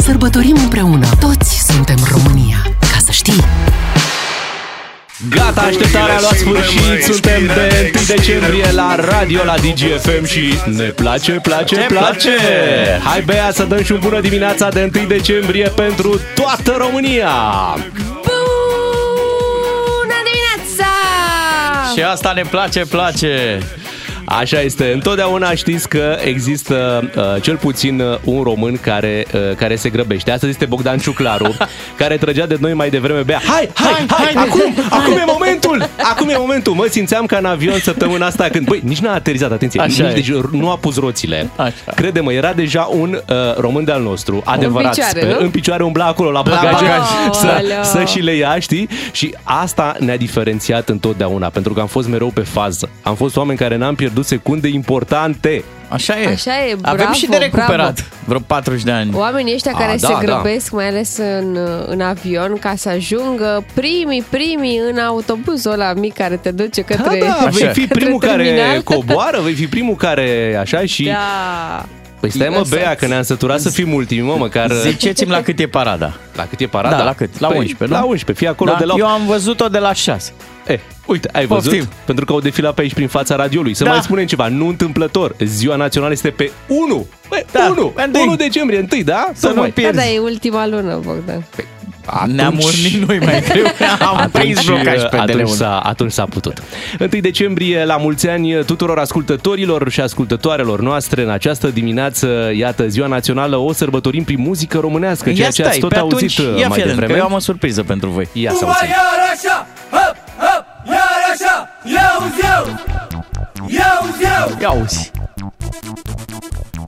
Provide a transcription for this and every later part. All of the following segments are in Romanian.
Sărbătorim împreună. Toți suntem România. Ca să știi. Gata, așteptarea a luat sfârșit. Suntem de 1 decembrie la radio, la Digi FM și ne place. Hai, Bea, să dăm și un bună dimineața de 1 decembrie pentru toată România. Bună dimineața! Și asta ne place. Așa este. Întotdeauna știți că există cel puțin un român care se grăbește. Astăzi este Bogdan Ciuclaru, care trăgea de noi mai devreme. Bea, hai, acum e momentul! Mă simțeam ca în avion săptămâna asta când... Băi, nici n-a aterizat, atenție, nici nu a pus roțile. Așa. Crede-mă, era deja un român de-al nostru, adevărat. În picioare umbla acolo, la bagaje, să și le ia, știi? Și asta ne-a diferențiat întotdeauna, pentru că am fost mereu pe fază. Am fost oameni care n-am pierdut secunde importante. Așa e, bravo. Avem și de recuperat vreo 40 de ani. Oamenii ăștia care se grăbesc, mai ales în avion, ca să ajungă primii în autobuzul ăla mic care te duce către vei fi primul care coboară, vei fi primul care așa și... Da. Păi stai, mă, Bea, că ne-am săturat să fim ultimii, mă, măcar... Ziceți-mi la cât e parada. La cât e parada? Da, la cât? La 11, nu? La 11, fii acolo de la... Eu am văzut-o de la 6. Uite, ai văzut? Poftim. Pentru că au defilat pe aici prin fața radioului. Să mai spunem ceva, nu întâmplător. Ziua națională este pe 1 decembrie, întâi, da? Să nu pierzi. Da, e ultima lună, Bogdan. Păi. Atunci... Ne-am urnit noi mai greu. Am prins blocaj pe atunci s-a putut. 1 decembrie, la mulți ani tuturor ascultătorilor și ascultătoarelor noastre. În această dimineață, iată, ziua națională o sărbătorim prin muzică românească. Ceea ce ați tot auzit mai devreme. Eu am o surpriză pentru voi. Ia să auzim. Ia uzi.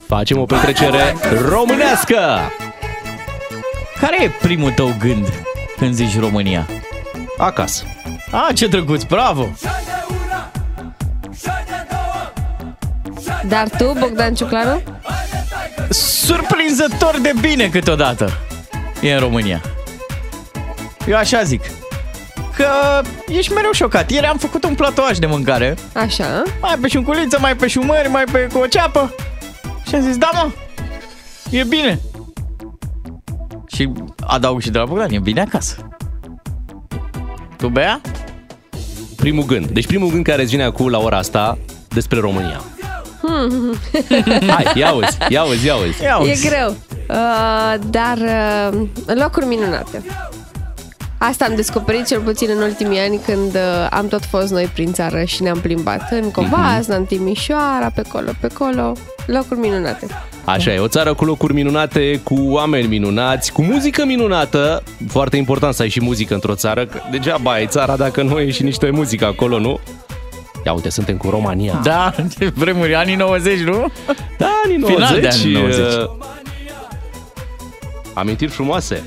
Facem o petrecere românească. Care e primul tău gând când zici România? Acasă. Ce drăguț, bravo! Dar tu, Bogdan Ciuclaru? Surprinzător de bine câteodată e în România. Eu așa zic. Că ești mereu șocat. Ieri am făcut un platoaj de mâncare. Așa. Mai pe șunculiță, mai pe șumări, mai pe cu o ceapă. Și am zis, da, mă, e bine. Și adaug și de la Bogdan, e bine acasă. Tu, Bea? Primul gând. Deci primul gând care îți vine acum la ora asta despre România. Hai, ia uzi. E greu. Dar locuri minunate. Asta am descoperit cel puțin în ultimii ani, când am tot fost noi prin țară și ne-am plimbat în Covasna, în Timișoara, pe colo. Locuri minunate. Așa e, o țară cu locuri minunate, cu oameni minunați, cu muzică minunată. Foarte important să ai și muzică într-o țară, că degeaba ai țara dacă nu e și niște muzică acolo, nu? Ia uite, suntem cu România. Da, de vremuri, anii 90, nu? Da, anii 90. Final de anii 90. Amintiri frumoase.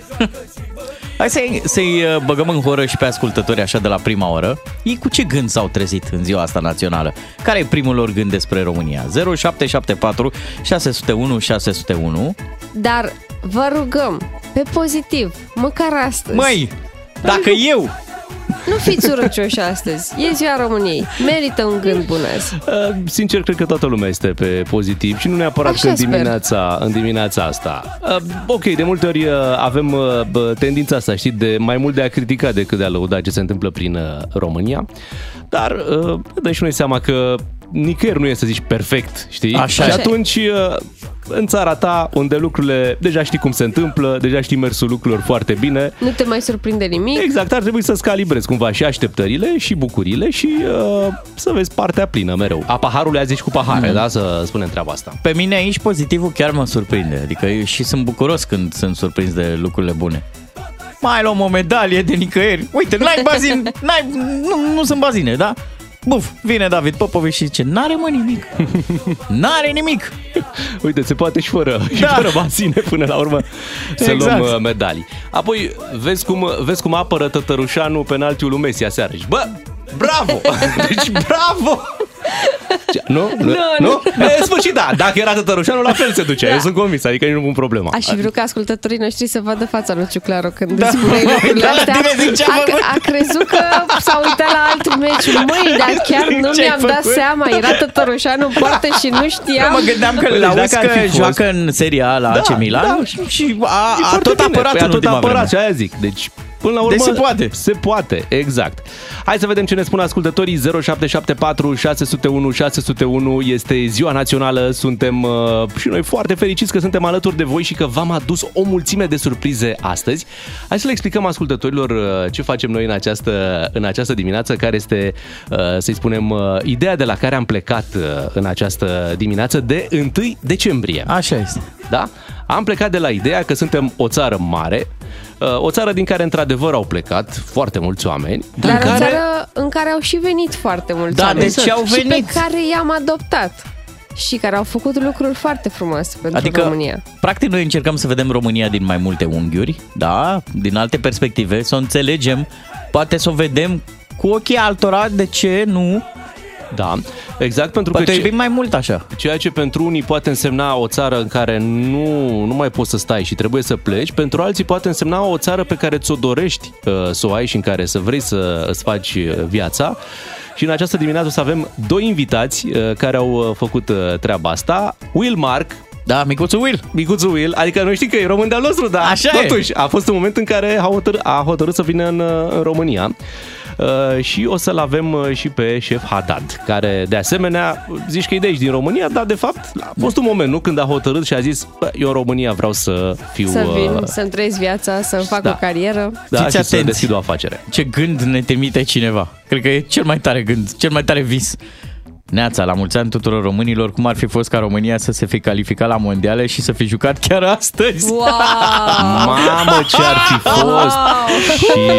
Hai să-i băgăm în horă și pe ascultători așa de la prima oră. Ei cu ce gând s-au trezit în ziua asta națională? Care e primul lor gând despre România? 0774 601 601. Dar vă rugăm, pe pozitiv, măcar astăzi. Măi, dacă eu... Nu fiți urăcioși astăzi, e ziua României, merită un gând bun azi. Sincer, cred că toată lumea este pe pozitiv și nu neapărat așa că în dimineața asta. Ok, de multe ori avem tendința asta, știi, de mai mult de a critica decât de a lăuda ce se întâmplă prin România. Dar dă și noi seama că nicăieri nu e, să zici, perfect, știi? Așa. Și atunci, în țara ta, unde lucrurile deja știi cum se întâmplă, deja știi mersul lucrurilor foarte bine, nu te mai surprinde nimic. Exact, ar trebui să-ți calibrezi cumva și așteptările și bucurile și să vezi partea plină mereu. A paharului azi ești cu pahare, da? Să spunem treaba asta. Pe mine aici pozitivul chiar mă surprinde. Adică eu și sunt bucuros când sunt surprins de lucrurile bune. Mai luăm o medalie de nicăieri. Uite, n-ai bazin, nu sunt bazine, da? Buf, vine David Popovici și zice, n-are nimic. Uite, se poate și fără bazine până la urmă să luăm medalii. Apoi vezi cum apără Tătărușanu penaltiul lui Messi aseară. Bă, bravo! Deci bravo! Nu? În sfârșit, da. Dacă era Tătărușanu, la fel se ducea. Da. Eu sunt convins, adică nu pun problema. Aș fi vrut ca ascultătorii noștri să vadă fața lui Ciuclaru când îi spuneai lucrurile astea. A crezut că s-a uitat la alt meci. Măi, dar chiar nu mi-am dat seama. Era Tătărușanu în poartă și nu știam. Mă gândeam că l-auzi că joacă în Seria A la AC Milan și a tot apărat în ultima vreme. Și aia zic, deci... Până la urmă, deci se poate. Se poate, exact. Hai să vedem ce ne spun ascultătorii. 0774 601 601 este ziua națională. Suntem și noi foarte fericiți că suntem alături de voi și că v-am adus o mulțime de surprize astăzi. Hai să le explicăm ascultătorilor ce facem noi în această dimineață, care este, să-i spunem, ideea de la care am plecat în această dimineață de 1 decembrie. Așa este. Da? Am plecat de la ideea că suntem o țară mare, o țară din care într-adevăr au plecat foarte mulți oameni. Dar în care... țară în care au și venit foarte mulți oameni. Deci au venit. Și pe care i-am adoptat. Și care au făcut lucruri foarte frumoase pentru România. Practic noi încercăm să vedem România din mai multe unghiuri, da? Din alte perspective, să o înțelegem, poate să o vedem cu ochii altora, de ce nu... Da, exact, pentru poate că iubim mai mult așa. Ceea ce pentru unii poate însemna o țară în care nu mai poți să stai și trebuie să pleci, pentru alții poate însemna o țară pe care ți-o dorești să o ai și în care să vrei să îți faci viața. Și în această dimineață o să avem doi invitați care au făcut treaba asta. Will Mark. Da, micuțul Will, adică noi știm că e român de-al nostru, dar așa totuși e. A fost un moment în care a hotărât să vină în România. Și o să-l avem și pe șef Hadad, care de asemenea zici că e de aici din România, dar de fapt a fost un moment, nu, când a hotărât și a zis eu în România vreau să fiu... Să vin, să-mi trăiesc viața, să-mi fac o carieră. Da, și să deschid o afacere. Ce gând ne trimite cineva. Cred că e cel mai tare gând, cel mai tare vis. Neața, la mulți ani tuturor românilor, cum ar fi fost ca România să se fi calificat la mondiale și să fi jucat chiar astăzi? Wow! Mamă, ce ar fi fost! Wow! Și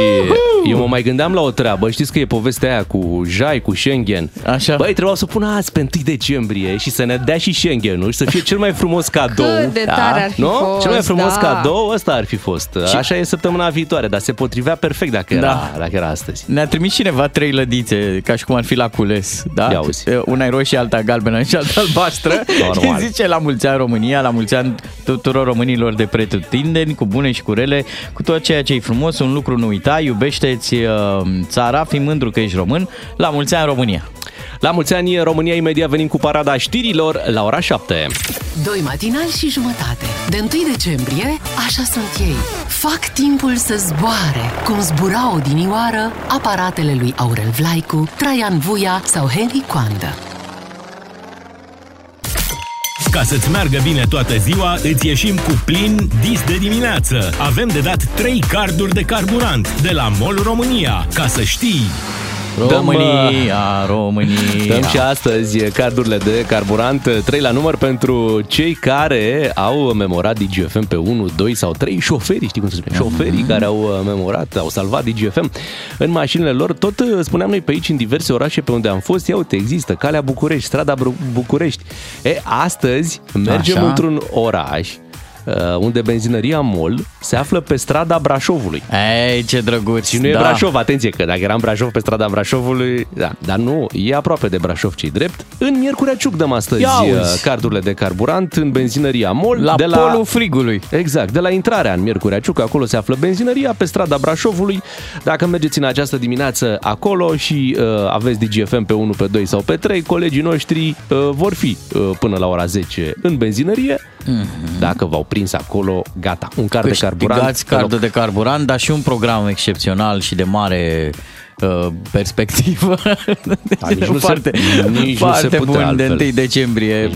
eu mă mai gândeam la o treabă, știți că e povestea aia cu Jai, cu Schengen. Așa. Băi, trebuia să o pună azi pe 1 decembrie și să ne dea și Schengen-ul și să fie cel mai frumos cadou. Cât de tare ar fi fost, cel mai frumos cadou ăsta ar fi fost. Și... Așa e săptămâna viitoare, dar se potrivea perfect dacă era astăzi. Ne-a trimis cineva 3 lădițe, ca și cum ar fi la cules, da? Una e roșie, alta galbenă și alta albastră. Normal. Și zice la mulți ani România, la mulți ani tuturor românilor de pretutindeni, cu bune și cu rele, cu tot ceea ce e frumos, un lucru nu uita, iubește-ți țara, fii mândru că ești român, la mulți ani România. La mulți ani România, imediat venim cu parada știrilor la ora 7. 2 matinali și jumătate. De 1 decembrie, așa sunt ei. Fac timpul să zboare, cum zbura odinioară aparatele lui Aurel Vlaicu, Traian Vuia sau Henry Coandă. Ca să-ți meargă bine toată ziua, îți ieșim cu plin dis de dimineață. Avem de dat 3 carduri de carburant de la MOL România, ca să știi... România. Dăm și astăzi cardurile de carburant, 3 la număr, pentru cei care au memorat Digi FM pe 1, 2 sau 3 șoferi, știi cum se spune? Șoferii care au memorat, au salvat Digi FM în mașinile lor. Tot spuneam noi pe aici, în diverse orașe pe unde am fost, ia uite, există Calea București, Strada București. Astăzi mergem într-un oraș unde benzinăria MOL se află pe strada Brașovului. Ei, ce drăguț! Și nu e Brașov, atenție, că dacă eram Brașov pe strada Brașovului, dar nu, e aproape de Brașov, ce-i drept. În Miercurea Ciuc dăm astăzi cardurile de carburant în benzinăria MOL. La polul frigului. Exact, de la intrarea în Miercurea Ciuc, acolo se află benzinăria pe strada Brașovului. Dacă mergeți în această dimineață acolo și aveți Digi FM pe 1, pe 2 sau pe 3, colegii noștri vor fi până la ora 10 în benzinărie. Dacă v-au prins acolo, gata, un card de carburant, dar și un program excepțional și de mare perspectivă. Da, nici foarte foarte bun de 1 decembrie.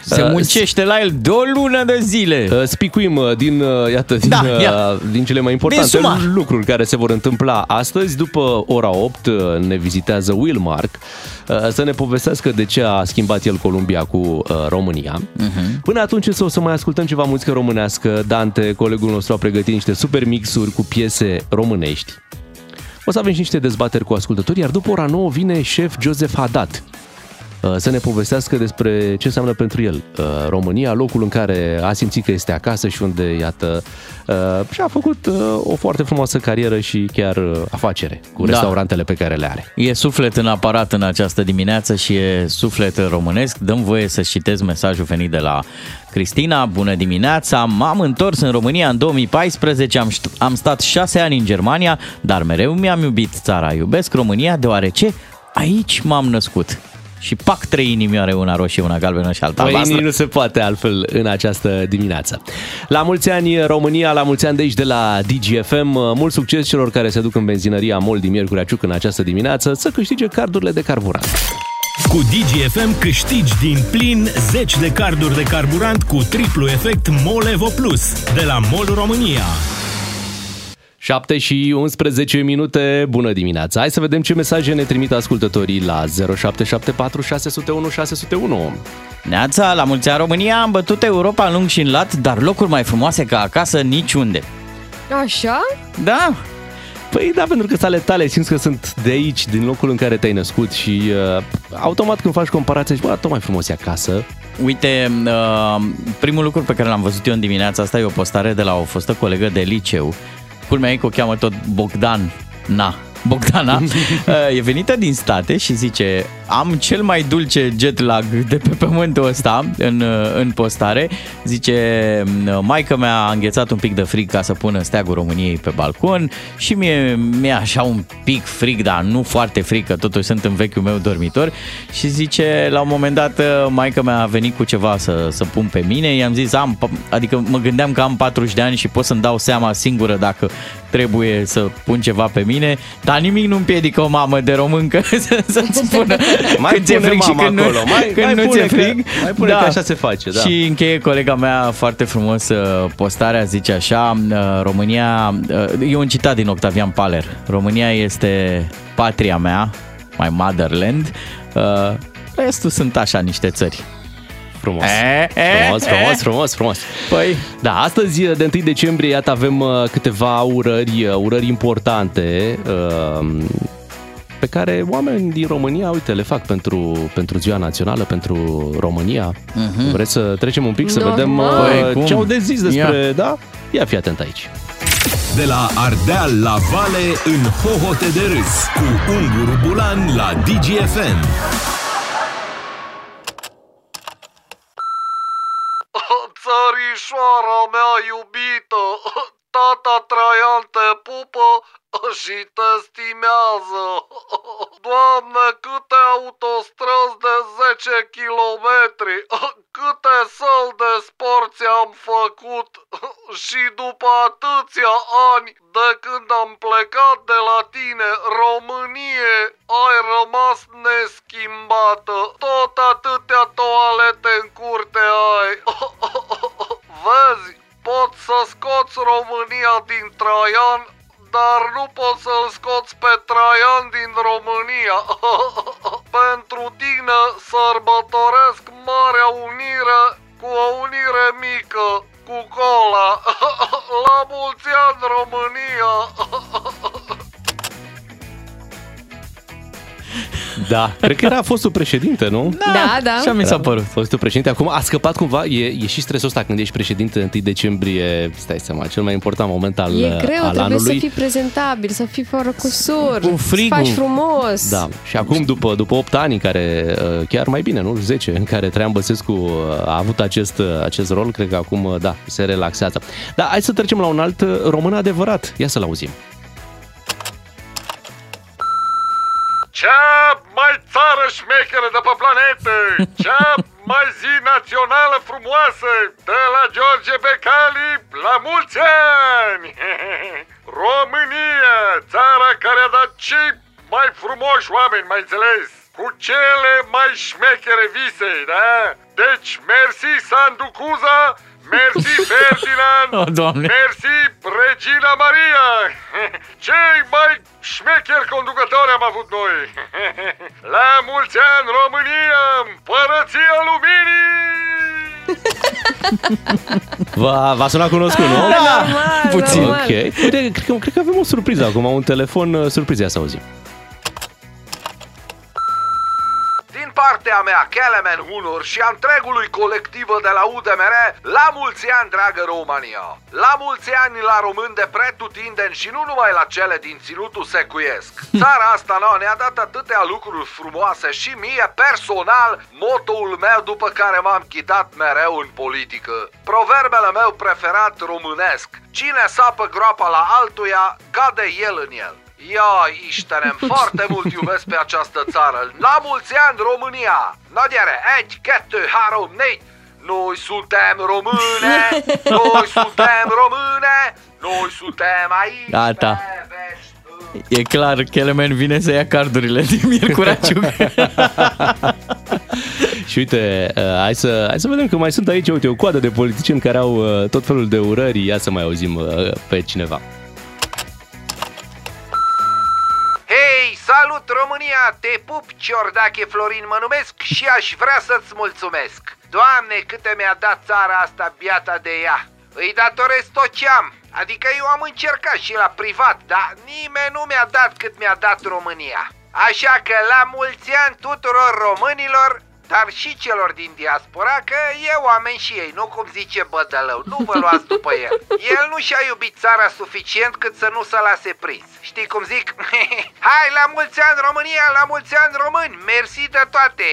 Se muncește la el de o lună de zile. Spicuim din cele mai importante lucruri care se vor întâmpla astăzi. După ora 8 ne vizitează Will Mark să ne povestească de ce a schimbat el Columbia cu România. Până atunci o să mai ascultăm ceva muzică românească. Dante, colegul nostru, a pregătit niște super mixuri cu piese românești. O să avem și niște dezbateri cu ascultători, iar după ora 9 vine șef Joseph Hadad. să ne povestească despre ce înseamnă pentru el România, locul în care a simțit că este acasă și unde, iată, și-a făcut o foarte frumoasă carieră și chiar afacere cu restaurantele pe care le are. E suflet în aparat în această dimineață și e suflet românesc. Dăm voie să citesc mesajul venit de la Cristina. Bună dimineața! M-am întors în România în 2014, am stat 6 ani în Germania, dar mereu mi-am iubit țara. Iubesc România deoarece aici m-am născut. Și pac 3 inimioare, una roșie, una galbenă și alta albastră. Nu se poate altfel în această dimineață. La mulți ani România, la mulți ani de aici de la Digi FM. Mult succes celor care se duc în benzinăria MOL din Miercurea Ciuc în această dimineață să câștige cardurile de carburant. Cu Digi FM câștigi din plin 10 de carduri de carburant cu triplu efect MOL Evo Plus de la MOL România. 7 și 11 minute, bună dimineața! Hai să vedem ce mesaje ne trimit ascultătorii la 0774 601 601. Neața, la mulți ani România, am bătut Europa în lung și în lat, dar locuri mai frumoase ca acasă niciunde. Așa? Da! Păi da, pentru că țale tale simți că sunt de aici, din locul în care te-ai născut și automat când faci comparație și bă, tot mai frumos e acasă. Uite, primul lucru pe care l-am văzut eu în dimineața asta e o postare de la o fostă colegă de liceu. Culmea ei că o cheamă tot Bogdana, e venită din state și zice: am cel mai dulce jet lag de pe pământul ăsta. În postare zice: maică-mea a înghețat un pic de frig ca să pună steagul României pe balcon și mi-e așa un pic frig, dar nu foarte frig, că totuși sunt în vechiul meu dormitor. Și zice, la un moment dat maică-mea a venit cu ceva să pun pe mine. I-am zis, adică mă gândeam că am 40 de ani și pot să-mi dau seama singură dacă trebuie să pun ceva pe mine, dar nimic nu împiedică o mamă de româncă să-ți spună când ți-e frig și când acolo. Când nu ți-e frig. Mai pune că așa se face. Da. Și încheie colega mea foarte frumos postarea, zice așa: România, e un citat din Octavian Paler, România este patria mea, my motherland, restul sunt așa niște țări. Frumos. Frumos. Păi, da, astăzi de 1 decembrie, iată, avem câteva urări importante pe care oameni din România, uite, le fac pentru Ziua Națională, pentru România. Uh-huh. Vreți să trecem un pic să vedem ce au de zis despre, da? Ia fi atent aici. De la Ardeal la Vale în hohote de râs cu Ungur Bulan la Digi FM. Țărișoara mea iubită, tata Traian te pupă și te stimează. Doamne, câte autostrăzi de 10 kilometri, câte săli de sport am făcut și după atâția ani de când am plecat de la tine, Românie, ai rămas neschimbată. Tot atâtea toalete în curte ai. Vezi, pot să scoți România din Traian, dar nu poți să-l scoți pe Traian din România. Pentru tine sărbătoresc Marea Unire cu o unire mică, cu cola. La mulți ani, România! Da, cred că era fostul președinte, nu? Da. Așa mi s-a părut. Fostul președinte, acum a scăpat cumva, e și stresul ăsta când ești președinte în 1 decembrie, stai seama, cel mai important moment al anului. E greu, trebuie să fii prezentabil, să fii fără cusuri, să faci frumos. Da, și acum după 8 ani în care, chiar mai bine, nu? 10, în care Traian Băsescu a avut acest rol, cred că acum, da, se relaxează. Dar hai să trecem la un alt român adevărat, ia să-l auzim. Cea mai țară șmecheră de pe planetă, cea mai zi națională frumoasă, de la George Becali, la mulți ani! România, țara care a dat cei mai frumoși oameni, mai înțeles, cu cele mai șmechere vise, da? Deci, mersi Sanducuza, mersi Ferdinand, mersi Regina Maria, cei mai șmecheri conducători am avut noi. La mulți ani, România, împărăția luminii! V-a sunat cunoscut, nu? Da, puțin. Ok. Uite, cred că avem o surpriză acum, un telefon surpriză, să auzim. Din partea mea, Kelemen Hunor și a întregului colectivă de la UDMR, la mulți ani, dragă România! La mulți ani la români de pretutindeni și nu numai la cele din Ținutul Secuiesc. Țara asta ne-a dat atâtea lucruri frumoase și mie, personal, motoul meu după care m-am ghidat mereu în politică. Proverbele meu preferat românesc: cine sapă groapa la altuia, cade el în el. Ioi, iștenem, foarte mult iubesc pe această țară. La mulți ani, România! Nadiere, egy, kettő, három, négy. Noi suntem române, noi suntem române, noi suntem aici. Gata. E clar, Kelemen vine să ia cardurile din Miercurea Ciuc. Și uite, hai să vedem că mai sunt aici, uite, o coadă de politicieni care au tot felul de urări. Ia să mai auzim pe cineva. Hei, salut România, te pup, Ciordache Florin mă numesc și aș vrea să-ți mulțumesc. Doamne, câte mi-a dat țara asta, biata de ea. Îi datorez tot ce am. Adică eu am încercat și la privat, dar nimeni nu mi-a dat cât mi-a dat România. Așa că la mulți ani tuturor românilor, dar și celor din diaspora, că e oameni și ei, nu cum zice Bădălău, nu vă luați după el. El nu și-a iubit țara suficient cât să nu se lase prins. Știi cum zic? Hai, la mulți ani România, la mulți ani români, mersi de toate!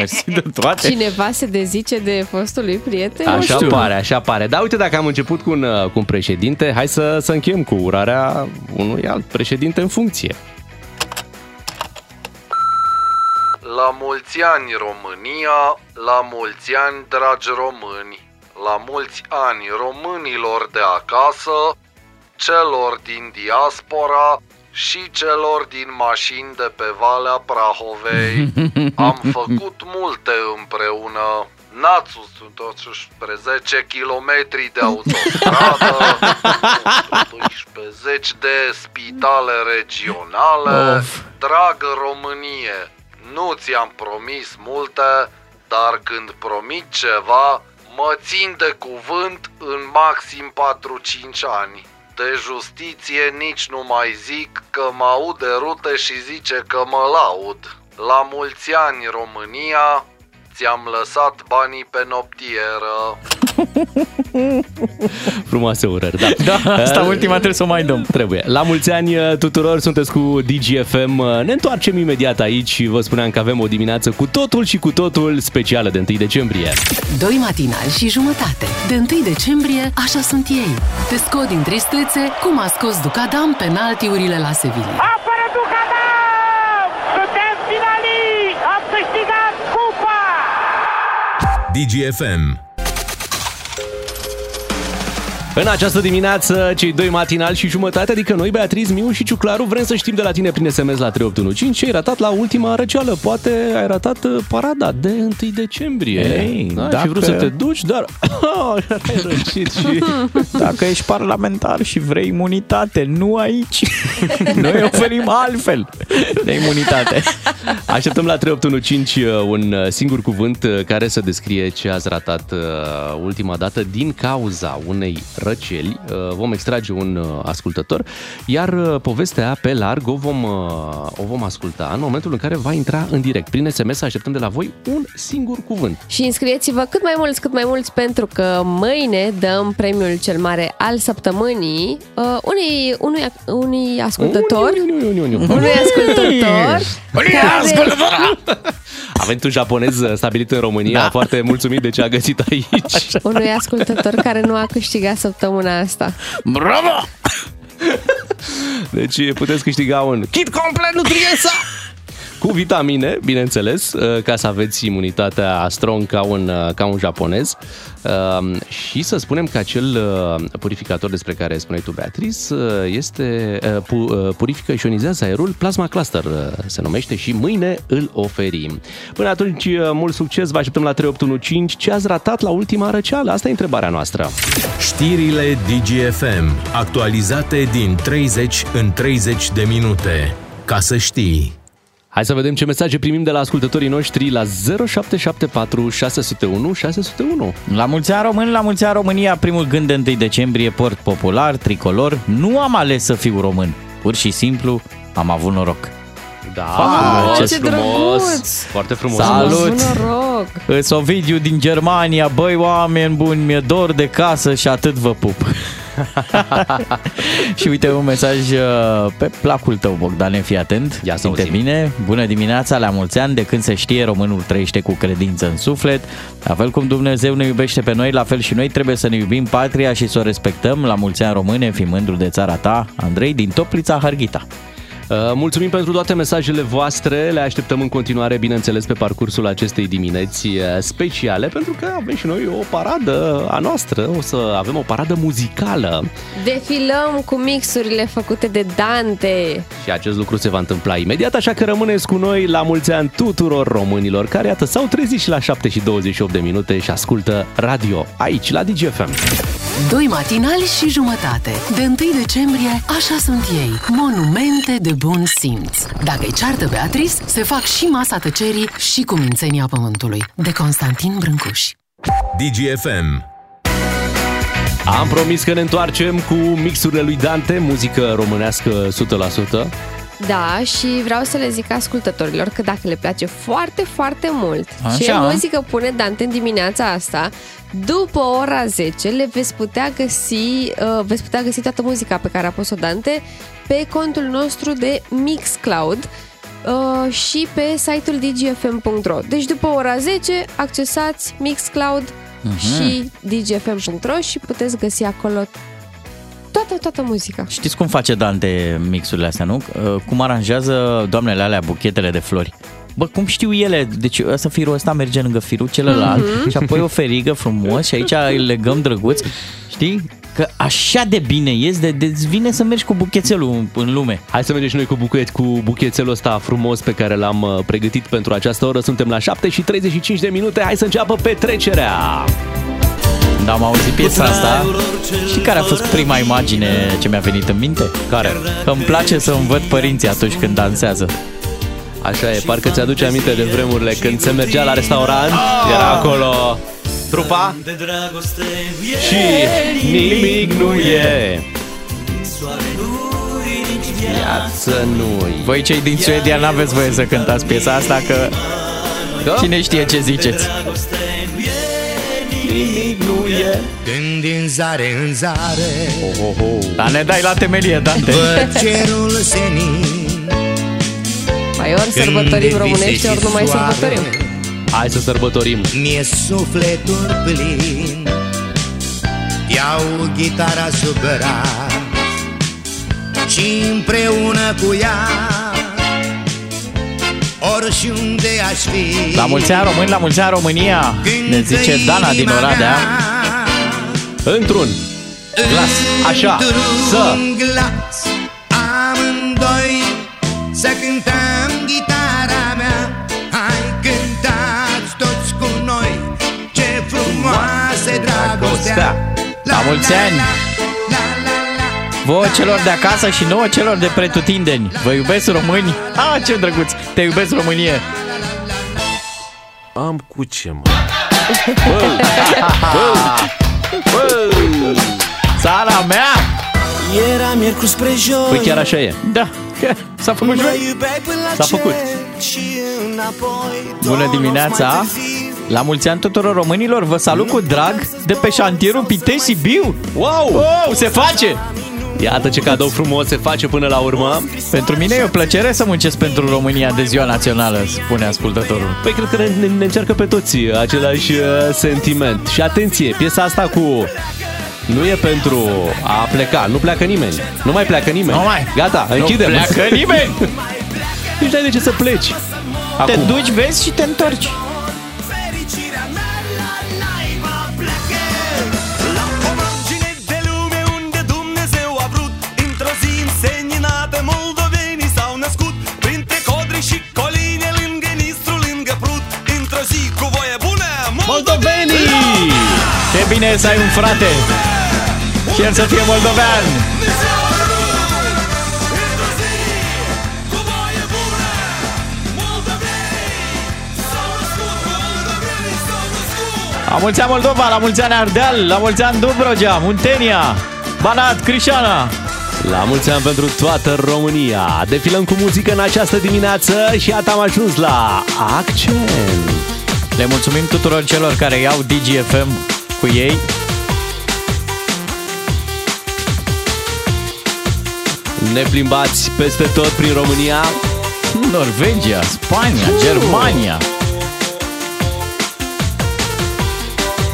Mersi de toate? Cineva se dezice de fostul lui prieten? Așa pare, așa pare. Dar uite, dacă am început cu un președinte, hai să încheiem cu urarea unui alt președinte în funcție. La mulți ani România, la mulți ani dragi români, la mulți ani românilor de acasă, celor din diaspora și celor din mașini de pe Valea Prahovei. Am făcut multe împreună. N-ați susținut 10 kilometri de autostradă, 12 de spitale regionale. Dragă Românie, nu ți-am promis multe, dar când promit ceva, mă țin de cuvânt în maxim 4-5 ani. De justiție nici nu mai zic, că mă aud de rute și zice că mă laud. La mulți ani, România, ți-am lăsat banii pe noptieră. Frumoase urări, da. Asta ultima trebuie să o mai dăm. Trebuie. La mulți ani tuturor, sunteți cu Digi FM. Ne întoarcem imediat aici. Vă spuneam că avem o dimineață cu totul și cu totul specială de 1 decembrie. 2 matinali și jumătate. De 1 decembrie, așa sunt ei. Te scot din tristețe cum a scos Ducadam penaltiurile la Sevilla. Apără Ducadam! Suntem finaliști! Am câștigat cupa! Digi FM. În această dimineață, cei 2 matinali și jumătate, adică noi, Beatriz, Miu și Ciuclaru, vrem să știm de la tine prin SMS la 3815 ce ai ratat la ultima răceală. Poate ai ratat parada de 1 decembrie. Ei, da, dacă... Și vrut să te duci, dar ai răcit și... Dacă ești parlamentar și vrei imunitate, nu aici. Noi oferim altfel de imunitate. Așteptăm la 3815 un singur cuvânt care să descrie ce ați ratat ultima dată din cauza unei răceli. Vom extrage un ascultător, iar povestea pe larg o vom asculta în momentul în care va intra în direct. Prin SMS așteptăm de la voi un singur cuvânt. Și înscrieți-vă cât mai mulți, pentru că mâine dăm premiul cel mare al săptămânii unui ascultător. Avem un japonez stabilit în România, da. Foarte mulțumit de ce a găsit aici. Așa. Unui ascultător care nu a câștigat săptămâna asta. Bravo! Deci puteți câștiga un kit complet Nutriensa cu vitamine, bineînțeles, ca să aveți imunitatea strong ca un japonez. Și să spunem că acel purificator despre care spuneai tu, Beatriz, este purifică și ionizează aerul, Plasma Cluster se numește, și mâine îl oferim. Până atunci, mult succes, vă așteptăm la 3815. Ce ați ratat la ultima răceală? Asta e întrebarea noastră. Știrile Digi FM, actualizate din 30 în 30 de minute. Ca să știi. Hai să vedem ce mesaje primim de la ascultătorii noștri la 0774 601 601. La mulți ani români, la mulți ani România, primul gând de 1 decembrie, port popular, tricolor, nu am ales să fiu român. Pur și simplu, am avut noroc. Da, frumos, ce frumos. Foarte frumos. Salut. Îți Ovidiu din Germania. Băi, oameni buni, mi-e dor de casă și atât vă pup. Și uite un mesaj pe placul tău, Bogdan, fii atent. Ia să uite mine. Bună dimineața, la mulți ani. De când se știe, românul trăiește cu credință în suflet. La fel cum Dumnezeu ne iubește pe noi, la fel și noi trebuie să ne iubim patria și să o respectăm. La mulți ani, române, fii mândru de țara ta. Andrei din Toplița, Harghita. Mulțumim pentru toate mesajele voastre, le așteptăm în continuare, bineînțeles, pe parcursul acestei dimineți speciale, pentru că avem și noi o paradă a noastră, o să avem o paradă muzicală. Defilăm cu mixurile făcute de Dante. Și acest lucru se va întâmpla imediat, așa că rămâneți cu noi. La mulți ani tuturor românilor care, iată, s-au trezit și la 7:28 și ascultă radio aici, la Digi FM. Doi matinali și jumătate. De 1 decembrie, așa sunt ei, monumente de bun simț. Dacă-i ceartă Beatrice, se fac și masa tăcerii și cu mințenia pământului. De Constantin Brâncuș. Digi FM. Am promis că ne întoarcem cu mixurile lui Dante, muzică românească 100%. Da, și vreau să le zic ascultătorilor că dacă le place foarte, foarte mult ce muzică pune Dante în dimineața asta, după ora 10 le veți putea găsi, toată muzica pe care a pus-o Dante pe contul nostru de Mixcloud și pe site-ul digifm.ro. Deci după ora 10 accesați Mixcloud și digifm.ro și puteți găsi acolo toată muzica. Știți cum face Dante mixurile astea, nu? Cum aranjează doamnele alea buchetele de flori. Bă, cum știu ele? Deci ăsta, firul ăsta merge lângă firul celălalt și apoi o ferigă frumos și aici îi legăm drăguț. Știi? Că așa de bine ies, de-ți vine să mergi cu buchețelul în lume. Hai să mergem și noi cu buchețelul ăsta frumos pe care l-am pregătit pentru această oră. Suntem la 7:35. Hai să înceapă petrecerea! Da, am auzit piesa asta. Și care a fost prima imagine ce mi-a venit în minte? Care? Că îmi place să-mi văd părinții atunci când dansează. Așa e, parcă ți-aduce aminte de vremurile când se mergea la restaurant, era acolo trupa și nimic nu e. Viață nu-i. Voi cei din Suedia n-aveți voie să cântați piesa asta, că cine știe ce ziceți. Nimic nu e. Când din zare în zare, dar ne dai la temelie, Dante. Văd cerul senin. Mai ori sărbătorim românești, ori nu mai sărbătorim. Hai să sărbătorim. Mi-e sufletul plin. Iau ghitara sub braț și împreună cu ea oriunde aș fi. La mulți ani români, la mulți ani România, ne zice Dana din Oradea. Într-un glas, așa, să glas, amândoi să cântăm ghitara mea. Hai, cântați toți cu noi, ce frumoasă dragostea. La mulți ani vouă celor de acasă și nouă celor de pretutindeni. Vă iubesc, români. Ah, ce drăguț. Te iubesc, Românie. Am cu ce, mă. Țara mea. Era miercuri spre joi. Păi chiar așa e. Da. S-a făcut joi. S-a făcut. Bună dimineața. La mulți ani tuturor românilor. Vă salut cu drag de pe șantierul Pitești Sibiu. Wow, wow, se face. Iată ce cadou frumos se face până la urmă. Pentru mine e o plăcere să muncesc pentru România de ziua națională, spune ascultătorul. Păi cred că ne încearcă pe toți același sentiment. Și atenție, piesa asta cu nu e pentru a pleca, nu pleacă nimeni. Nu mai pleacă nimeni. Gata, închidem. Nu pleacă nimeni. Deci n-ai de ce să pleci. Acum. Te duci, vezi și te întorci. E bine să ai un frate și el să fie moldovean. La mulți ani Moldova, la mulți ani Ardeal, la mulți ani Dobrogea, Muntenia, Banat, Crișana. La mulți ani pentru toată România! Defilăm cu muzică în această dimineață și iată am ajuns la Accent! Le mulțumim tuturor celor care iau Digi FM cu ei. Ne plimbați peste tot prin România, Norvegia, Spania, Germania.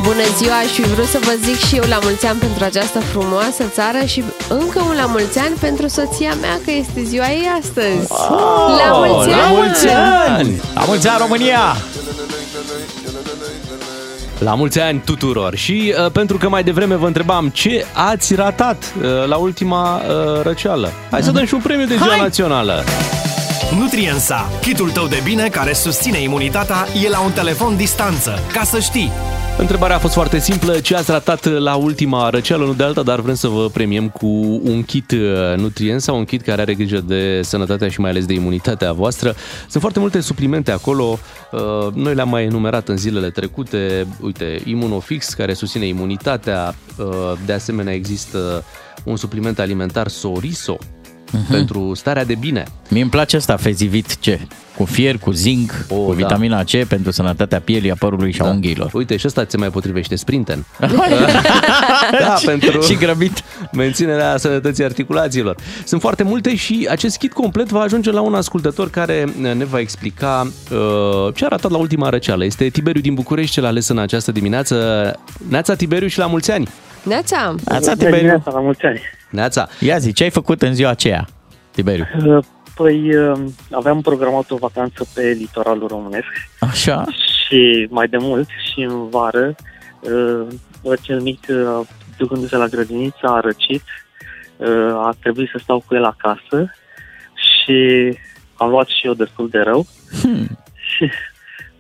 Bună ziua și vreau să vă zic și eu la mulți ani pentru această frumoasă țară și încă un la mulți ani pentru soția mea, că este ziua ei astăzi. Oh, la mulți ani! La mulți ani! La mulți ani, România! La mulți ani tuturor! Și pentru că mai devreme vă întrebam ce ați ratat la ultima răceală. Hai să dăm și un premiu de ziua națională! Nutriensa, kitul tău de bine care susține imunitatea, e la un telefon distanță, ca să știi! Întrebarea a fost foarte simplă, ce ați ratat la ultima răceală, nu de alta, dar vrem să vă premiem cu un kit Nutriensa, un kit care are grijă de sănătatea și mai ales de imunitatea voastră. Sunt foarte multe suplimente acolo, noi le-am mai enumerat în zilele trecute, uite, Immunofix care susține imunitatea, de asemenea există un supliment alimentar Soriso, pentru starea de bine. Mie îmi place asta, Fezivit C, cu fier, cu zinc, cu vitamina C pentru sănătatea pielii, a părului și a unghiilor. Uite, și ăsta ți mai potrivește, Sprinten. Da, pentru și grăbit menținerea sănătății articulațiilor. Sunt foarte multe și acest kit complet va ajunge la un ascultător care ne va explica ce a ratat la ultima răceală. Este Tiberiu din București, cel ales în această dimineață. Neața, Tiberiu, și la mulți ani! Neața! Neața, Tiberiu! La mulți ani! Neața. Ia zi, ce ai făcut în ziua aceea, Tiberiu? Păi, aveam programat o vacanță pe litoralul românesc. Așa. Și mai de mult, și în vară, cel mic, ducându-se la grădiniță, a răcit, a trebuit să stau cu el acasă și am luat și eu destul de rău. Și,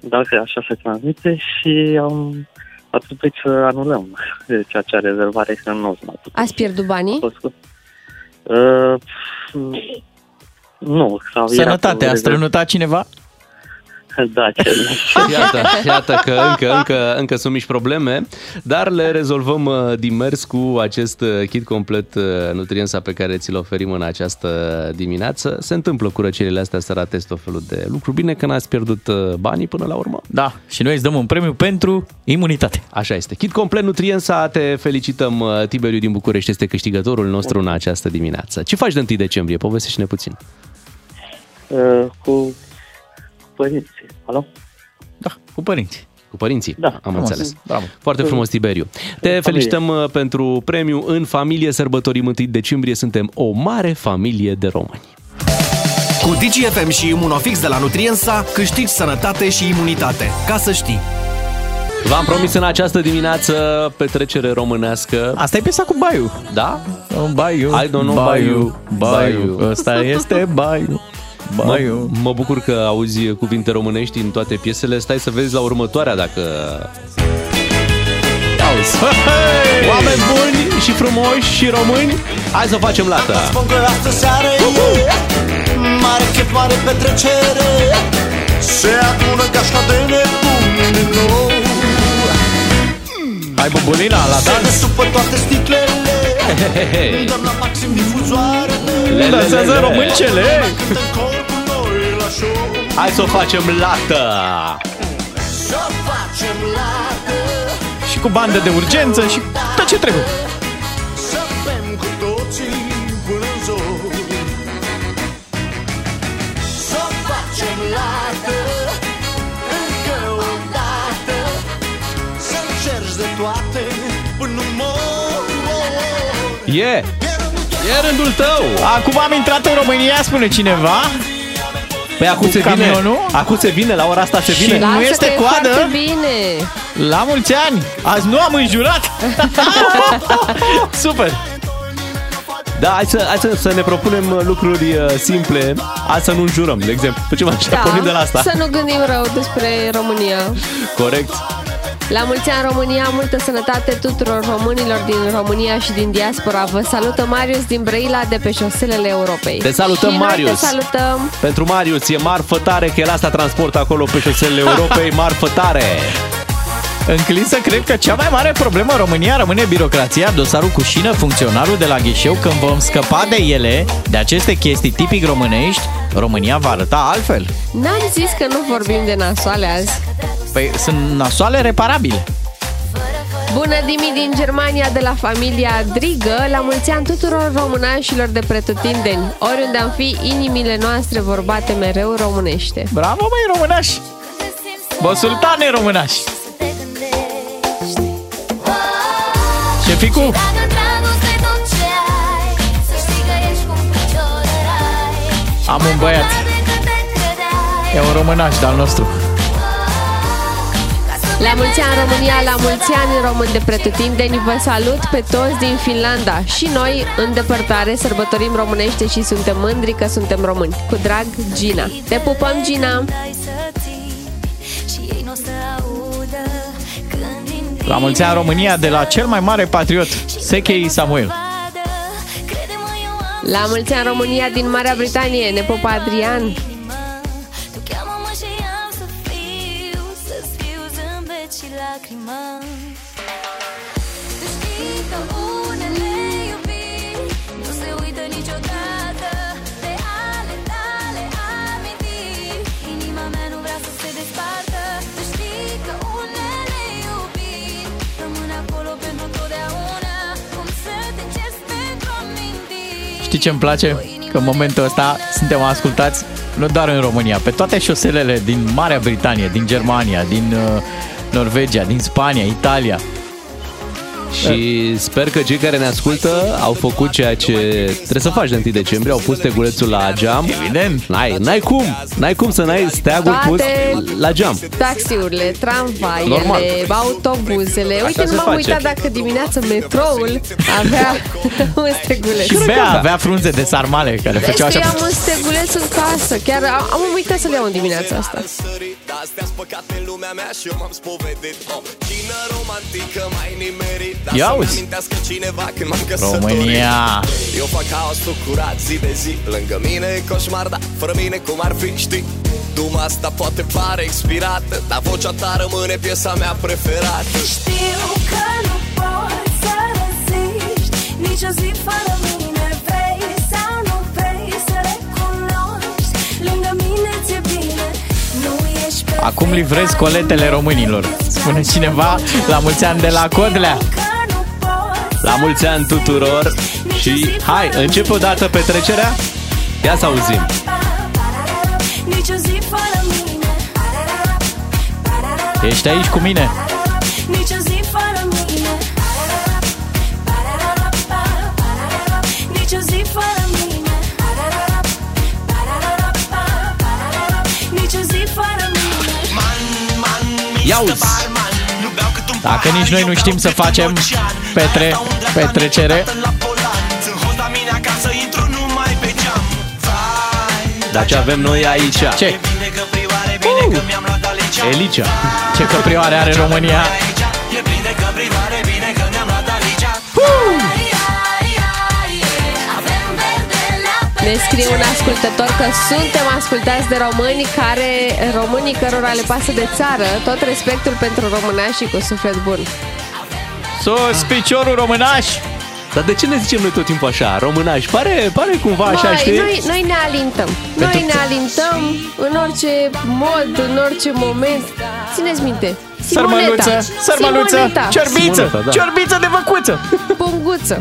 dacă așa se transmite, și am... a trebuit să anulăm ceea ce a rezervare că nu s-a putut. Ați pierdut banii? Nu. Sănătatea a strănutat cineva? Da, iată că încă sunt mici probleme, dar le rezolvăm din mers cu acest kit complet Nutriensa pe care ți-l oferim în această dimineață. Se întâmplă cu răcelile astea să ratezi tot felul de lucruri. Bine că n-ați pierdut banii până la urmă. Da, și noi îți dăm un premiu pentru imunitate. Așa este. Kit complet Nutriensa, te felicităm, Tiberiu din București, este câștigătorul nostru în această dimineață. Ce faci de 1 decembrie? Povestește-ne puțin. Cu părinții. Alo? Da, cu părinții. Cu părinții, da, am înțeles. Bravo. Foarte frumos, Tiberiu. Te felicităm pentru premiu. În familie sărbătorim 1 decembrie. Suntem o mare familie de români. Cu Digi FM și Immunofix de la Nutriensa câștigi sănătate și imunitate. Ca să știi. V-am promis în această dimineață petrecere românească. Asta e piesa cu Baiu. Da? Baiu. I don't know Baiu. Baiu. Ăsta este Baiu. Mă bucur că auzi cuvinte românești în toate piesele. Stai să vezi la următoarea dacă... Auzi! Hey! Oameni buni și frumoși și români, hai să o facem lată! Spun că astă seară mare chef, mare petrecere, se adună gașca de nebuni nou. Hai, bumbulina, la dans! Se desupă toate sticlele, îi dăm la maxim difuzoarele. Le dansează româncele. Hai să o facem lată. Și cu bandă de urgență și tot ce trebuie. Yeah. E rândul tău! Acum am intrat în România, spune cineva. Păi acum se vine, acum se vine, la ora asta se vine. Și nu este coadă. Bine. La mulți ani! Azi nu am înjurat! Super! Da, hai să ne propunem lucruri simple. Azi să nu înjurăm, de exemplu. Facem așa, pornim de la asta. Să nu gândim rău despre România. Corect. La mulți ani, România, multă sănătate tuturor românilor din România și din diaspora. Vă salută Marius din Brăila, de pe șoselele Europei. Te salutăm, și Marius. Te salutăm. Pentru Marius e marfă tare, că el asta transportă acolo pe șoselele Europei, marfă tare. Înclin să cred că cea mai mare problemă în România rămâne birocrația, dosarul cu șină, funcționarul de la ghișeu. Când vom scăpa de ele, de aceste chestii tipic românești, România va arăta altfel. N-am zis că nu vorbim de nasoale azi. Păi sunt nasoale reparabile. Bună Dimi din Germania, de la familia Drigă, la mulți ani tuturor românașilor de pretutindeni. Oriunde am fi, inimile noastre vor bate mereu românește. Bravo, măi, românași! Bă, sultane românași! Șeficu! Am un băiat. E un românaș de-al nostru. La mulți ani România, la mulți ani români de pretutindeni, vă salut pe toți din Finlanda. Și noi, în depărtare, sărbătorim românește și suntem mândri că suntem români. Cu drag, Gina. Te pupăm, Gina! La mulți ani România, de la cel mai mare patriot, Sechei Samuel. La mulți ani România din Marea Britanie, ne pupă Adrian. Știi ce-mi place? Că în momentul ăsta suntem ascultați nu doar în România, pe toate șoselele din Marea Britanie, din Germania, din Norvegia, din Spania, Italia. Și sper că cei care ne ascultă au făcut ceea ce trebuie să faci de 1 decembrie, au pus stegulețul la geam. Evident. N-ai cum să n-ai steagul pus la geam. Taxiurile, tramvaiele, normal, autobuzele. Așa. Uite, nu m-am uitat dacă dimineața metroul avea un steguleț. Și Bea avea frunze de sarmale care făceau așa. Am un steguleț în casă. Chiar am uitat să le iau în dimineața asta. Ia uzi. România. Acum livrez coletele românilor. Spune cineva, la mulți ani de la Codlea. La mulți ani tuturor. Și hai, începe o dată petrecerea? Ia să auzim. Ești aici cu mine? Ia uzi. Dacă nici noi nu știm să facem petrecere. Dar ce avem noi aici? Ce? Elicia. Ce căprioare are România. Ne scrie un ascultător că suntem ascultați de românii cărora le pasă de țară, tot respectul pentru românașii cu suflet bun. Sus, piciorul românaș! Dar de ce ne zicem noi tot timpul așa, românași? Pare cumva așa, știi? Noi ne alintăm. Pentru... Noi ne alintăm în orice mod, în orice moment. Țineți minte. Sărmăluță, ciorbiță, da. Ciorbiță de văcuță. Punguță.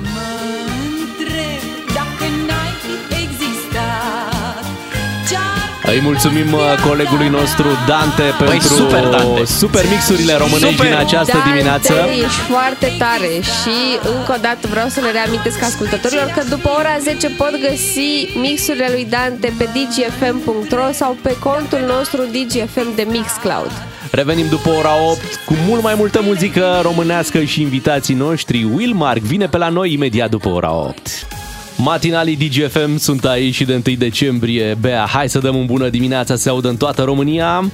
Îi mulțumim colegului nostru Dante pentru super mixurile românești din această dimineață. Dante, ești foarte tare și încă o dată vreau să ne reamintesc ascultătorilor că după ora 10 pot găsi mixurile lui Dante pe digifm.ro sau pe contul nostru DigiFM de Mixcloud. Revenim după ora 8 cu mult mai multă muzică românească și invitații noștri. Will Mark vine pe la noi imediat după ora 8. Matinalii Digi FM sunt aici și de 1 decembrie. Bea, hai să dăm un bună dimineața, se audă în toată România. Bună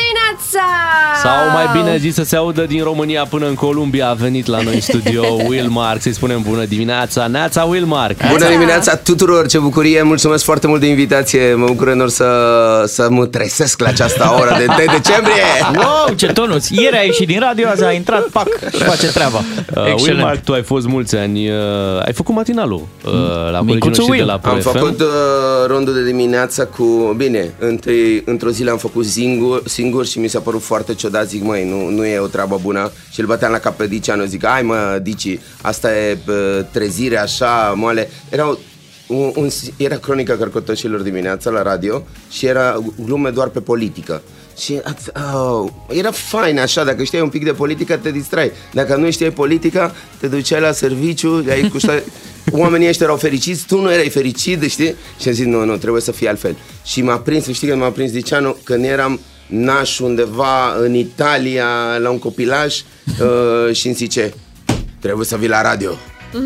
dimineața! Sau mai bine zis să se audă din România până în Columbia. A venit la noi în studio Will Mark. Să-i spunem bună dimineața. Neața, Will Mark. Bună dimineața tuturor, ce bucurie. Mulțumesc foarte mult de invitație. Mă bucur enorm să mă tresesc la această oră de 3 decembrie. Wow, ce tonus. Ieri a ieșit din radio, azi a intrat, pac, și face treaba. Will Mark, tu ai fost mulți ani. Ai făcut matinalul la colegii noștri de la Pro FM. Am făcut rondul de dimineață cu... Bine, într-o zi l-am făcut singur și mi s-a părut foarte ciudat. Zic, măi, nu e o treabă bună. Și îl băteam la cap pe Diceanu. Zic, hai mă, Dici, asta e trezire așa, moale. Era cronica cărcotoșilor dimineața la radio și era glume doar pe politică. Și era fain așa, dacă știai un pic de politică, te distrai. Dacă nu știai politică, te duceai la serviciu, oamenii ăștia erau fericiți, tu nu erai fericit, știi? Și am zis, nu, trebuie să fie altfel. Și m-a prins, știi că m-a prins Diceanu când eram naș undeva în Italia, la un copilaj, și îmi zice, trebuie să vii la radio.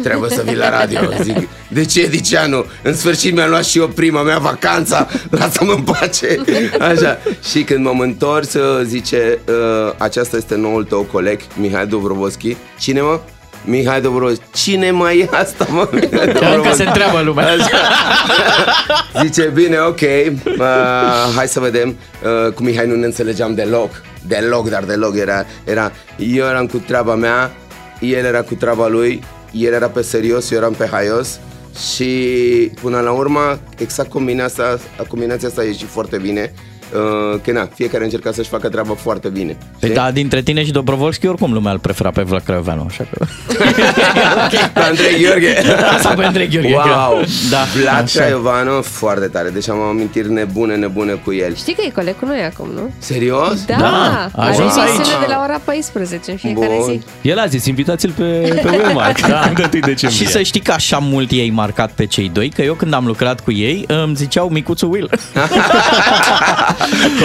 Trebuie să vii la radio. Zic, de ce, Diceanu? În sfârșit mi-am luat și eu prima mea vacanță. Lasă-mă în pace. Așa. Și când m-am întors, zice, aceasta este noul tău coleg, Mihai Dobrovolski. Cine, mă? Mihai Dobrovolski. Cine mai e asta, mă? Încă se întreabă lumea. Așa. Zice, bine, ok, hai să vedem. Cu Mihai nu ne înțelegeam deloc, dar deloc era. Eu eram cu treaba mea, el era cu treaba lui. El era pe serios, eu eram pe haios. Și până la urmă, exact combinația asta a ieșit foarte bine. Că na, fiecare încerca să-și facă treaba foarte bine. Păi da, dintre tine și Dobrovolski, oricum lumea îl prefera pe Vlad Craioveanu, așa că... Pe Andrei Gheorghe. Asta pe Andrei Gheorghe. Wow, da. Vlad Craioveanu, foarte tare. Deci am amintiri nebune cu el. Știi că e coleg cu noi acum, nu? Serios? Da. A ajuns aici de la ora 14 în fiecare zi. El a zis, invitați-l pe Will Mark. Și să știi că așa mult i-ai marcat pe cei doi, că eu când am lucrat cu ei îmi ziceau micuțul Will.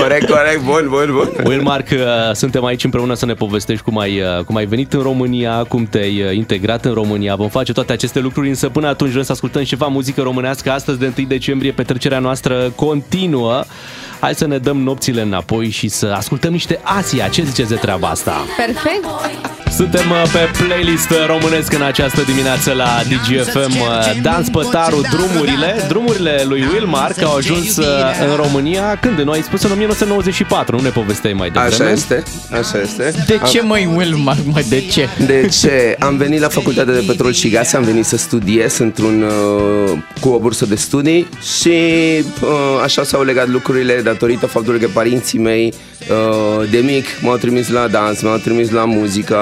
Corect, bun. Will Mark, suntem aici împreună să ne povestești cum ai venit în România, cum te-ai integrat în România. Vom face toate aceste lucruri, însă până atunci vrem să ascultăm ceva muzică românească. Astăzi, de 1 decembrie, petrecerea noastră continuă. Hai să ne dăm nopțile înapoi și să ascultăm niște Asia. Ce ziceți de treaba asta? Perfect! Suntem pe playlist românesc în această dimineață la Digi FM. Dan Spătaru, drumurile lui Will Mark au ajuns în România când de noi ai spus în 1994, nu ne povesteai mai devreme. Așa este. De ce măi, Will Mark, mă, de ce? De ce? Am venit la Facultatea de Petrol și Gaze, am venit să studiez cu o bursă de studii și așa s-au legat lucrurile datorită faptului că părinții mei de mic m-au trimis la dans, m-au trimis la muzică,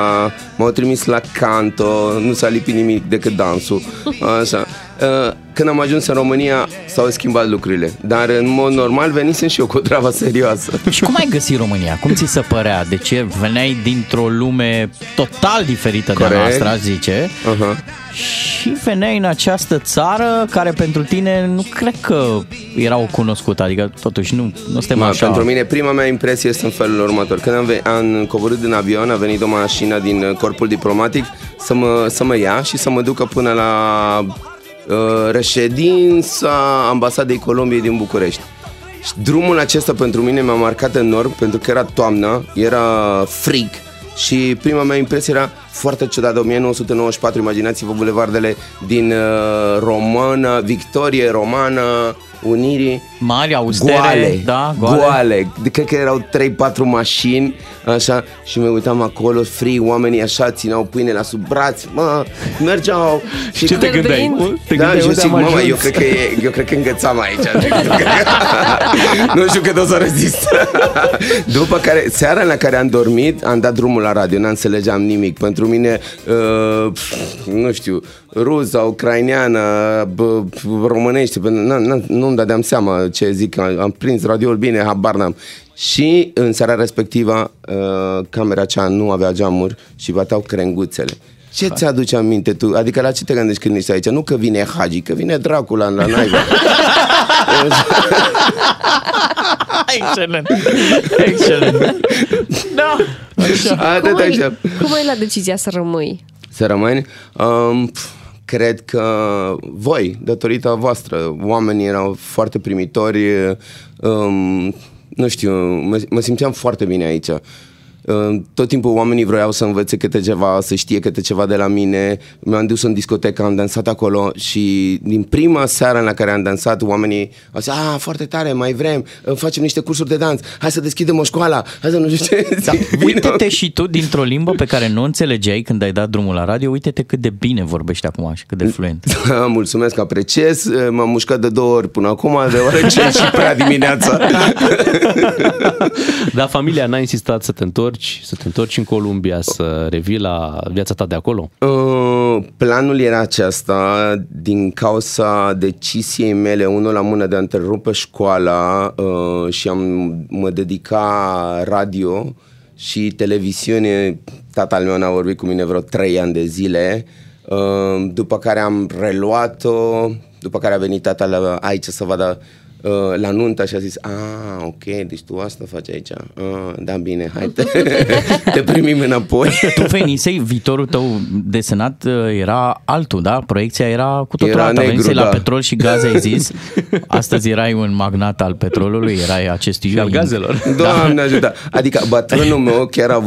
m-au trimis la canto, nu s-a lipit nimic decât dansul. Așa. Când am ajuns în România s-au schimbat lucrurile, dar în mod normal venisem și eu cu o treabă serioasă. Și cum ai găsit România? Cum ți se părea? De ce veneai dintr-o lume total diferită de a noastră, zice, și veneai în această țară care pentru tine nu cred că era o cunoscută, adică totuși nu suntem așa. Pentru mine prima mea impresie este în felul următor. Când am coborât din avion, a venit o mașină din corpul diplomatic să mă ia și să mă ducă până la... reședința Ambasadei Columbiei din București. Și drumul acesta pentru mine m-a marcat enorm, pentru că era toamnă, era frig și prima mea impresie era foarte ciudată. 1994, imaginați-vă bulevardele din Romană, Victorie, Romană, Unirii, mari, austere, goale. Cred că erau 3-4 mașini, așa, și mă uitam acolo, frig, oamenii așa, ținau pâine la sub braț, mergeau. Și ce te gândeai? Eu cred că îngățam aici. Nu știu cât o să rezist. După care, seara la care am dormit, am dat drumul la radio, n-am înțelegeam nimic. Pentru mine, nu știu, rusă, ucraineană, românește, nu-mi dădeam seama ce zic, am prins radioul bine, habar n-am. Și în seara respectivă, camera aceea nu avea geamuri și băteau crenguțele. Ce ți-aduce aminte tu? Adică la ce te gândești când ești aici? Nu că vine Hagi, că vine Dracula la naiba. Excelent. Da. Cum ai luat decizia să rămâi? Să rămâi? Cred că voi, datorită voastră, oamenii erau foarte primitori, nu știu, mă simțeam foarte bine aici. Tot timpul oamenii vroiau să învețe câte ceva, să știe câte ceva de la mine. Mi-am dus în discotecă, am dansat acolo și din prima seară în la care am dansat, oamenii au zis: "Ah, foarte tare, mai vrem, facem niște cursuri de dans, hai să deschidem o școală, hai să nu știu ce." Da, uite-te și tu dintr-o limbă pe care nu o înțelegeai când ai dat drumul la radio, uite-te cât de bine vorbești acum și cât de fluent. Da, mulțumesc, apreciez, m-am mușcat de 2 ori până acum, de oră 5 și prea dimineața. Dar familia n-a insistat să te întorci, să te întorci în Columbia, să revii la viața ta de acolo? Planul era acesta, din cauza deciziei mele, unul la mână, de a întrerupe școala și mă dedica radio și televiziune. Tatăl meu n-a vorbit cu mine vreo 3 ani de zile, după care am reluat-o, după care a venit tatăl aici să vadă la nuntă și a zis: "Ah, ok, deci tu asta faci aici, da, bine, hai, te primim înapoi." Tu venisei, viitorul tău desenat era altul, da? Proiecția era cu totul alta, venisei la petrol și gaze, ai zis. Astăzi erai un magnat al petrolului, erai acestui și al gazelor. Doamne ajută! Adică bătrânul meu chiar a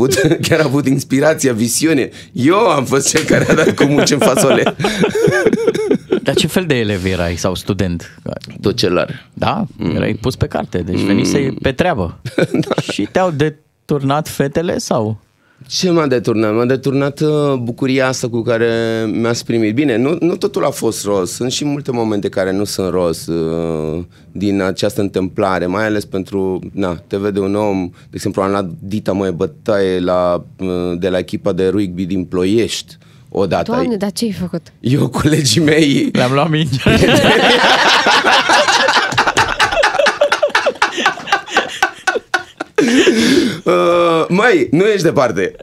avut inspirația, viziune. Eu am fost cel care a dat cu mulci în fasole. Dar ce fel de elev erai sau student? Tot celar. Da? Erai pus pe carte, deci venisei pe treabă. Da. Și te-au deturnat fetele sau? Ce m-a deturnat? M-a deturnat bucuria asta cu care mi-ați primit. Bine, nu totul a fost roz. Sunt și multe momente care nu sunt roz din această întâmplare, mai ales pentru, te vede un om, de exemplu, am luat Dita Măie Bătaie de la echipa de rugby din Ploiești. Odată. Doamne, dar ce-ai făcut? Eu, colegii mei... Le-am luat mingea. Mai, nu ești departe.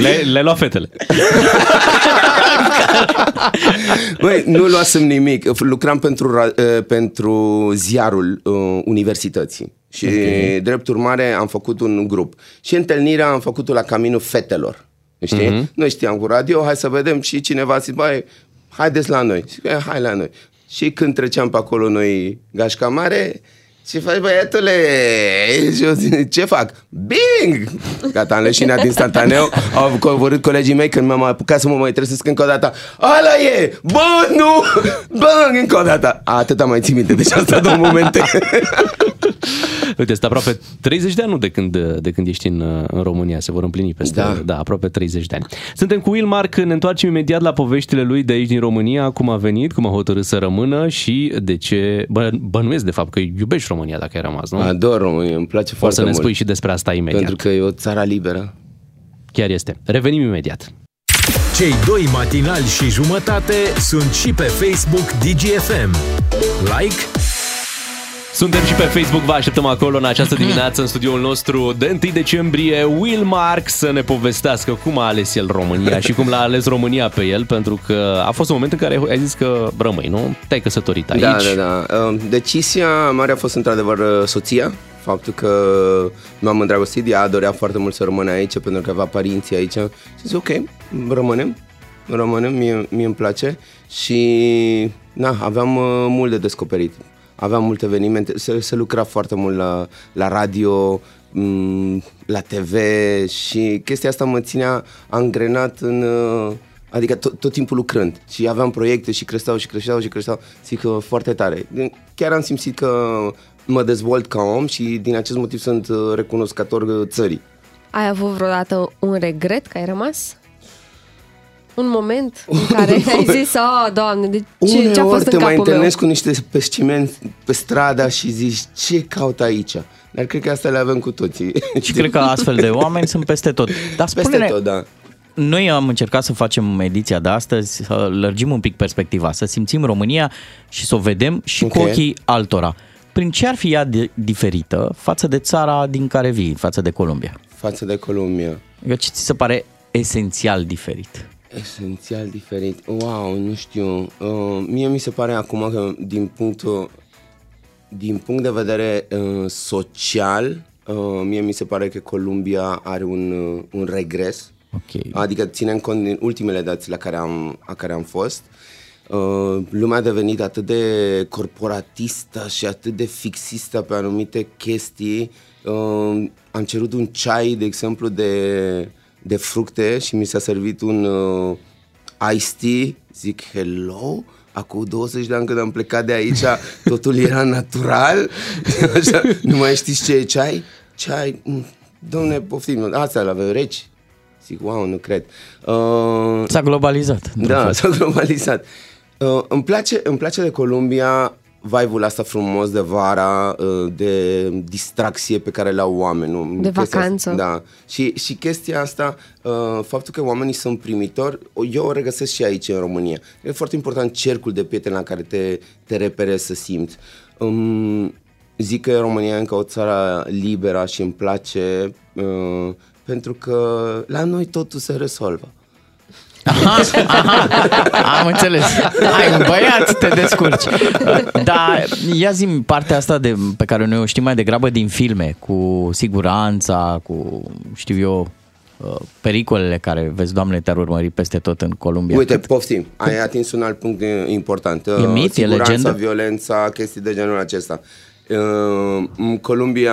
Le-ai luat fetele. Măi, nu luasem nimic. Lucram pentru ziarul universității. Și, drept urmare, am făcut un grup. Și întâlnirea am făcut-o la Caminul Fetelor. Știi? Noi știam cu radio, hai să vedem, și cineva a zis: "Băi, haideți la noi." Și hai la noi. Și când treceam pe acolo noi, gașca mare, ce faci, băiatule? Și eu zic: "Ce fac?" Bing! Gata, am leșinat instantaneu. Au coborât colegii mei când m-am apucat să mă mai trezesc încă o dată. Ala e! Bă, nu! Bang! Încă o dată! Atât am mai țin minte, deci am stat 2 momente. Uite, este aproape 30 de ani de când ești în România, se vor împlini peste, da, aproape 30 de ani. Suntem cu Will Mark, ne întoarcem imediat la poveștile lui de aici din România, cum a venit, cum a hotărât să rămână și de ce, bănuiesc de fapt că iubești România dacă ai rămas, nu? Ador România, îmi place foarte mult. O să ne spui și despre asta imediat. Pentru că e o țară liberă. Chiar este. Revenim imediat. Cei 2 matinali și jumătate sunt și pe Facebook Digi FM. Like! Suntem și pe Facebook, vă așteptăm acolo în această dimineață în studioul nostru de 1 decembrie. Will Mark să ne povestească cum a ales el România și cum l-a ales România pe el, pentru că a fost un moment în care ai zis că rămâi, nu? Te-ai căsătorit aici. Da. Decizia mare a fost într-adevăr soția, faptul că m-am îndrăgostit, ea dorea foarte mult să rămână aici pentru că avea părinții aici. Și zic: "Ok, rămânem, mie îmi place." Și aveam mult de descoperit. Aveam multe evenimente, se lucra foarte mult la radio, la TV și chestia asta mă ținea angrenat în... Adică tot timpul lucrând și aveam proiecte și creșteau. Zic că foarte tare. Chiar am simțit că mă dezvolt ca om și din acest motiv sunt recunoscător țării. Ai avut vreodată un regret că ai rămas? Un moment în care ai zis: "Oh, Doamne, de ce a fost în capul meu?" Uneori te mai întâlnesc cu niște pescimeni pe strada și zici: "Ce caut aici?" Dar cred că asta le avem cu toții. Și cred că astfel de oameni sunt peste tot. Dar peste tot, da. Noi am încercat să facem ediția de astăzi, să lărgim un pic perspectiva, să simțim România și să o vedem și cu ochii altora. Prin ce ar fi ea diferită față de țara din care vii, față de Columbia? Față de Columbia. Ce ți se pare esențial diferit? Esențial diferit. Wow, nu știu. Mie mi se pare acum că din punct de vedere social, mie mi se pare că Columbia are un regres. Okay. Adică ținem cont din ultimele date la care am fost. lumea a devenit atât de corporatistă și atât de fixistă pe anumite chestii. Am cerut un ceai, de exemplu, de fructe și mi s-a servit un iced tea. Zic, hello? Acum 20 de ani când am plecat de aici, totul era natural. Așa, nu mai știți ce e ceai? Ceai, domne, poftim, asta l-avem reci. Zic, wow, nu cred. S-a globalizat. Da, s-a globalizat. Îmi place de Columbia vibe-ul asta frumos de vara, de distracție pe care le-au oamenii. De vacanță. Da. Și chestia asta, faptul că oamenii sunt primitori, eu o regăsesc și aici, în România. E foarte important cercul de prieteni la care te repere să simți. Zic că România e încă o țară liberă și îmi place, pentru că la noi totul se rezolvă. Aha, am înțeles. Ai un băiat, te descurci. Dar ia zi-mi partea asta pe care noi o știm mai degrabă din filme, cu siguranța, cu, știu eu, pericolele care, vezi, Doamne, te-ar urmări peste tot în Columbia. Uite, poftim, ai atins un alt punct important. E mit, e legendă? Siguranța, violența, chestii de genul acesta. Columbia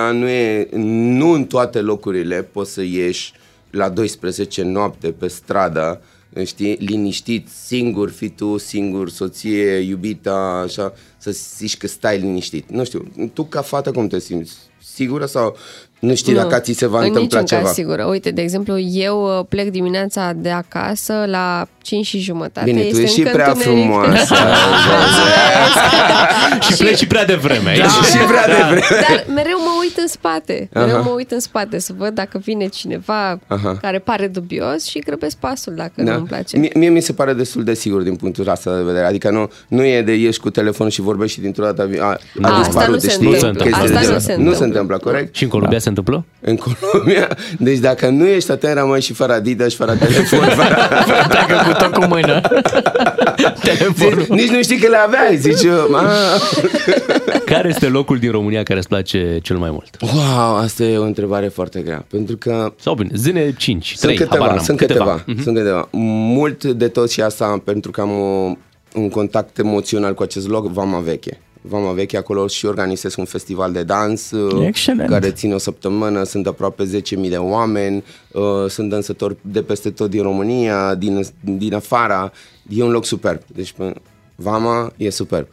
nu în toate locurile poți să ieși la 12 noapte pe stradă, știi, liniștit, singur, fii tu, singur, soție, iubita, așa, să zici că stai liniștit. Nu știu, tu ca fată cum te simți? Sigură sau nu știi dacă ți se va întâmpla ceva? În niciun caz sigură. Uite, de exemplu, eu plec dimineața de acasă la 5:30. Bine, tu ești și prea frumoasă. Și pleci și prea devreme. Dar mereu mă uit în spate. Mereu mă uit în spate să văd dacă vine cineva care pare dubios și grăbesc pasul dacă nu-mi place. Mie mi se pare destul de sigur din punctul ăsta de vedere. Adică nu e de ieși cu telefonul și vorbești și dintr-o dată a dispărut. Nu se întâmplă, corect? Și în Columbia se întâmplă? În Columbia. Deci dacă nu ești atent, rămâi și fără Adidas și fără telefon. Dacă cu tot cu mână. Telefonul. Nici nu știi că le aveai, zici eu. Care este locul din România care îți place cel mai mult? Wow, asta e o întrebare foarte grea. Pentru că... Sau bine, zine 5, 3, habar sunt câteva. Sunt câteva. Mult de tot și asta pentru că am un contact emoțional cu acest loc, Vama Veche. Vama Veche, acolo și organizez un festival de dans care ține o săptămână, sunt aproape 10.000 de oameni, sunt dansători de peste tot din România, din afara, e un loc superb, deci Vama e superb.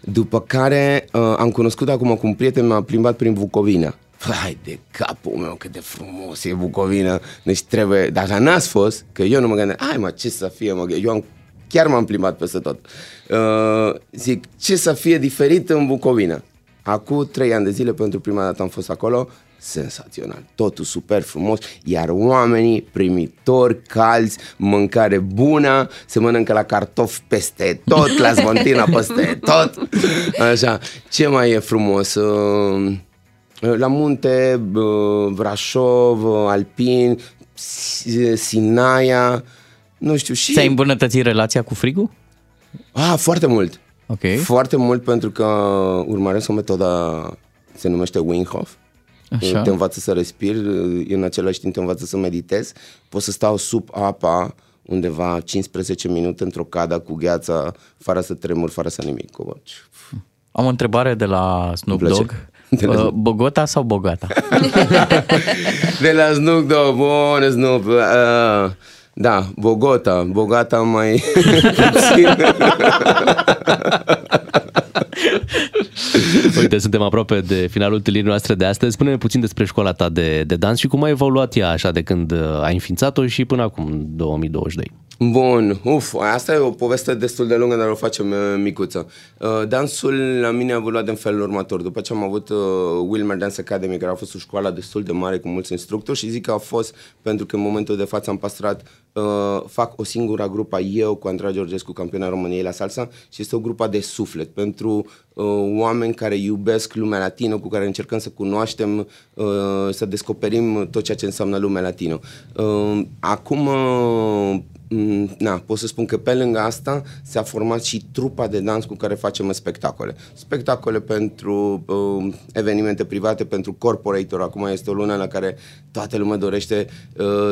După care am cunoscut acum cu un prieten, m-a plimbat prin Bucovina. Hai de capul meu, cât de frumos e Bucovina, deci trebuie, dacă n-ați fost, că eu nu mă gândeam, hai mă, ce să fie, chiar m-am plimbat peste tot. Zic, ce să fie diferit în Bucovina? Acum 3 ani de zile, pentru prima dată am fost acolo, sensațional. Totul super frumos, iar oamenii primitori, calzi, mâncare bună, se mănâncă la cartofi peste tot, la zvontina peste tot. Așa, ce mai e frumos? La munte, Brașov, Alpin, Sinaia, nu știu, și... Ți-ai îmbunătățit relația cu frigul? Foarte mult. Okay. Foarte mult, pentru că urmăresc o metodă, se numește Wim Hof. Așa. Te învață să respiri, în același timp te învață să meditezi. Pot să stau sub apa undeva 15 minute într-o cadă cu gheață, fără să tremur, fără să nimic. Am o întrebare de la Snoop Dogg. Bogota sau Bogata? De la Snoop Dogg. Bun, Snoop. Da, Bogota mai puțin. Uite, suntem aproape de finalul întâlnirii noastre de astăzi. Spune-ne puțin despre școala ta de dans și cum a evoluat ea așa de când ai înființat-o și până acum, în 2022. Bun, asta e o poveste destul de lungă, dar o facem micuță. Dansul la mine a evoluat în felul următor. După ce am avut Will Mark Dance Academy, care a fost o școală destul de mare cu mulți instructori, și zic că a fost pentru că în momentul de față am păstrat, fac o singură grupă eu cu Andreea Georgescu, campioana României la salsa, și este o grupă de suflet pentru oameni care iubesc lumea latină, cu care încercăm să cunoaștem, să descoperim tot ceea ce înseamnă lumea latină. Acum... pot să spun că pe lângă asta s-a format și trupa de dans cu care facem spectacole. Spectacole pentru evenimente private, pentru corporator. Acum este o lună la care toată lumea dorește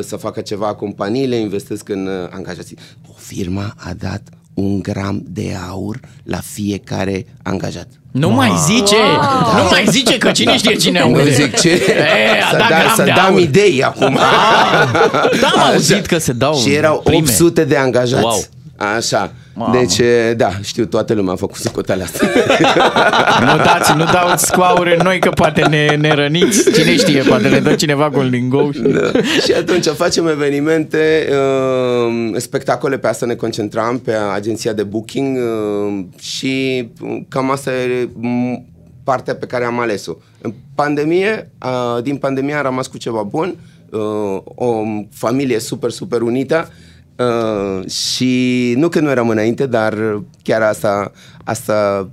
să facă ceva, companiile investesc în angajații. O firmă a dat 1 gram de aur la fiecare angajat. Nu mai zice! Da. Nu mai zice, că cine știe cine aude. Nu zic ce? Să dau idei acum. Da, am auzit că se dau. Și erau prime. 800 de angajați. Wow. Așa. Mamă. Deci, da, știu, toată lumea a făcut socotele astea. Nu dați cu aur în noi, că poate ne răniți. Cine știe, poate ne dă cineva gol din gol. Da. Și atunci facem evenimente, spectacole, pe asta ne concentram, pe agenția de booking, și cam asta e partea pe care am ales-o. Din pandemie am rămas cu ceva bun, o familie super, super unită. Și nu că nu eram înainte, dar chiar asta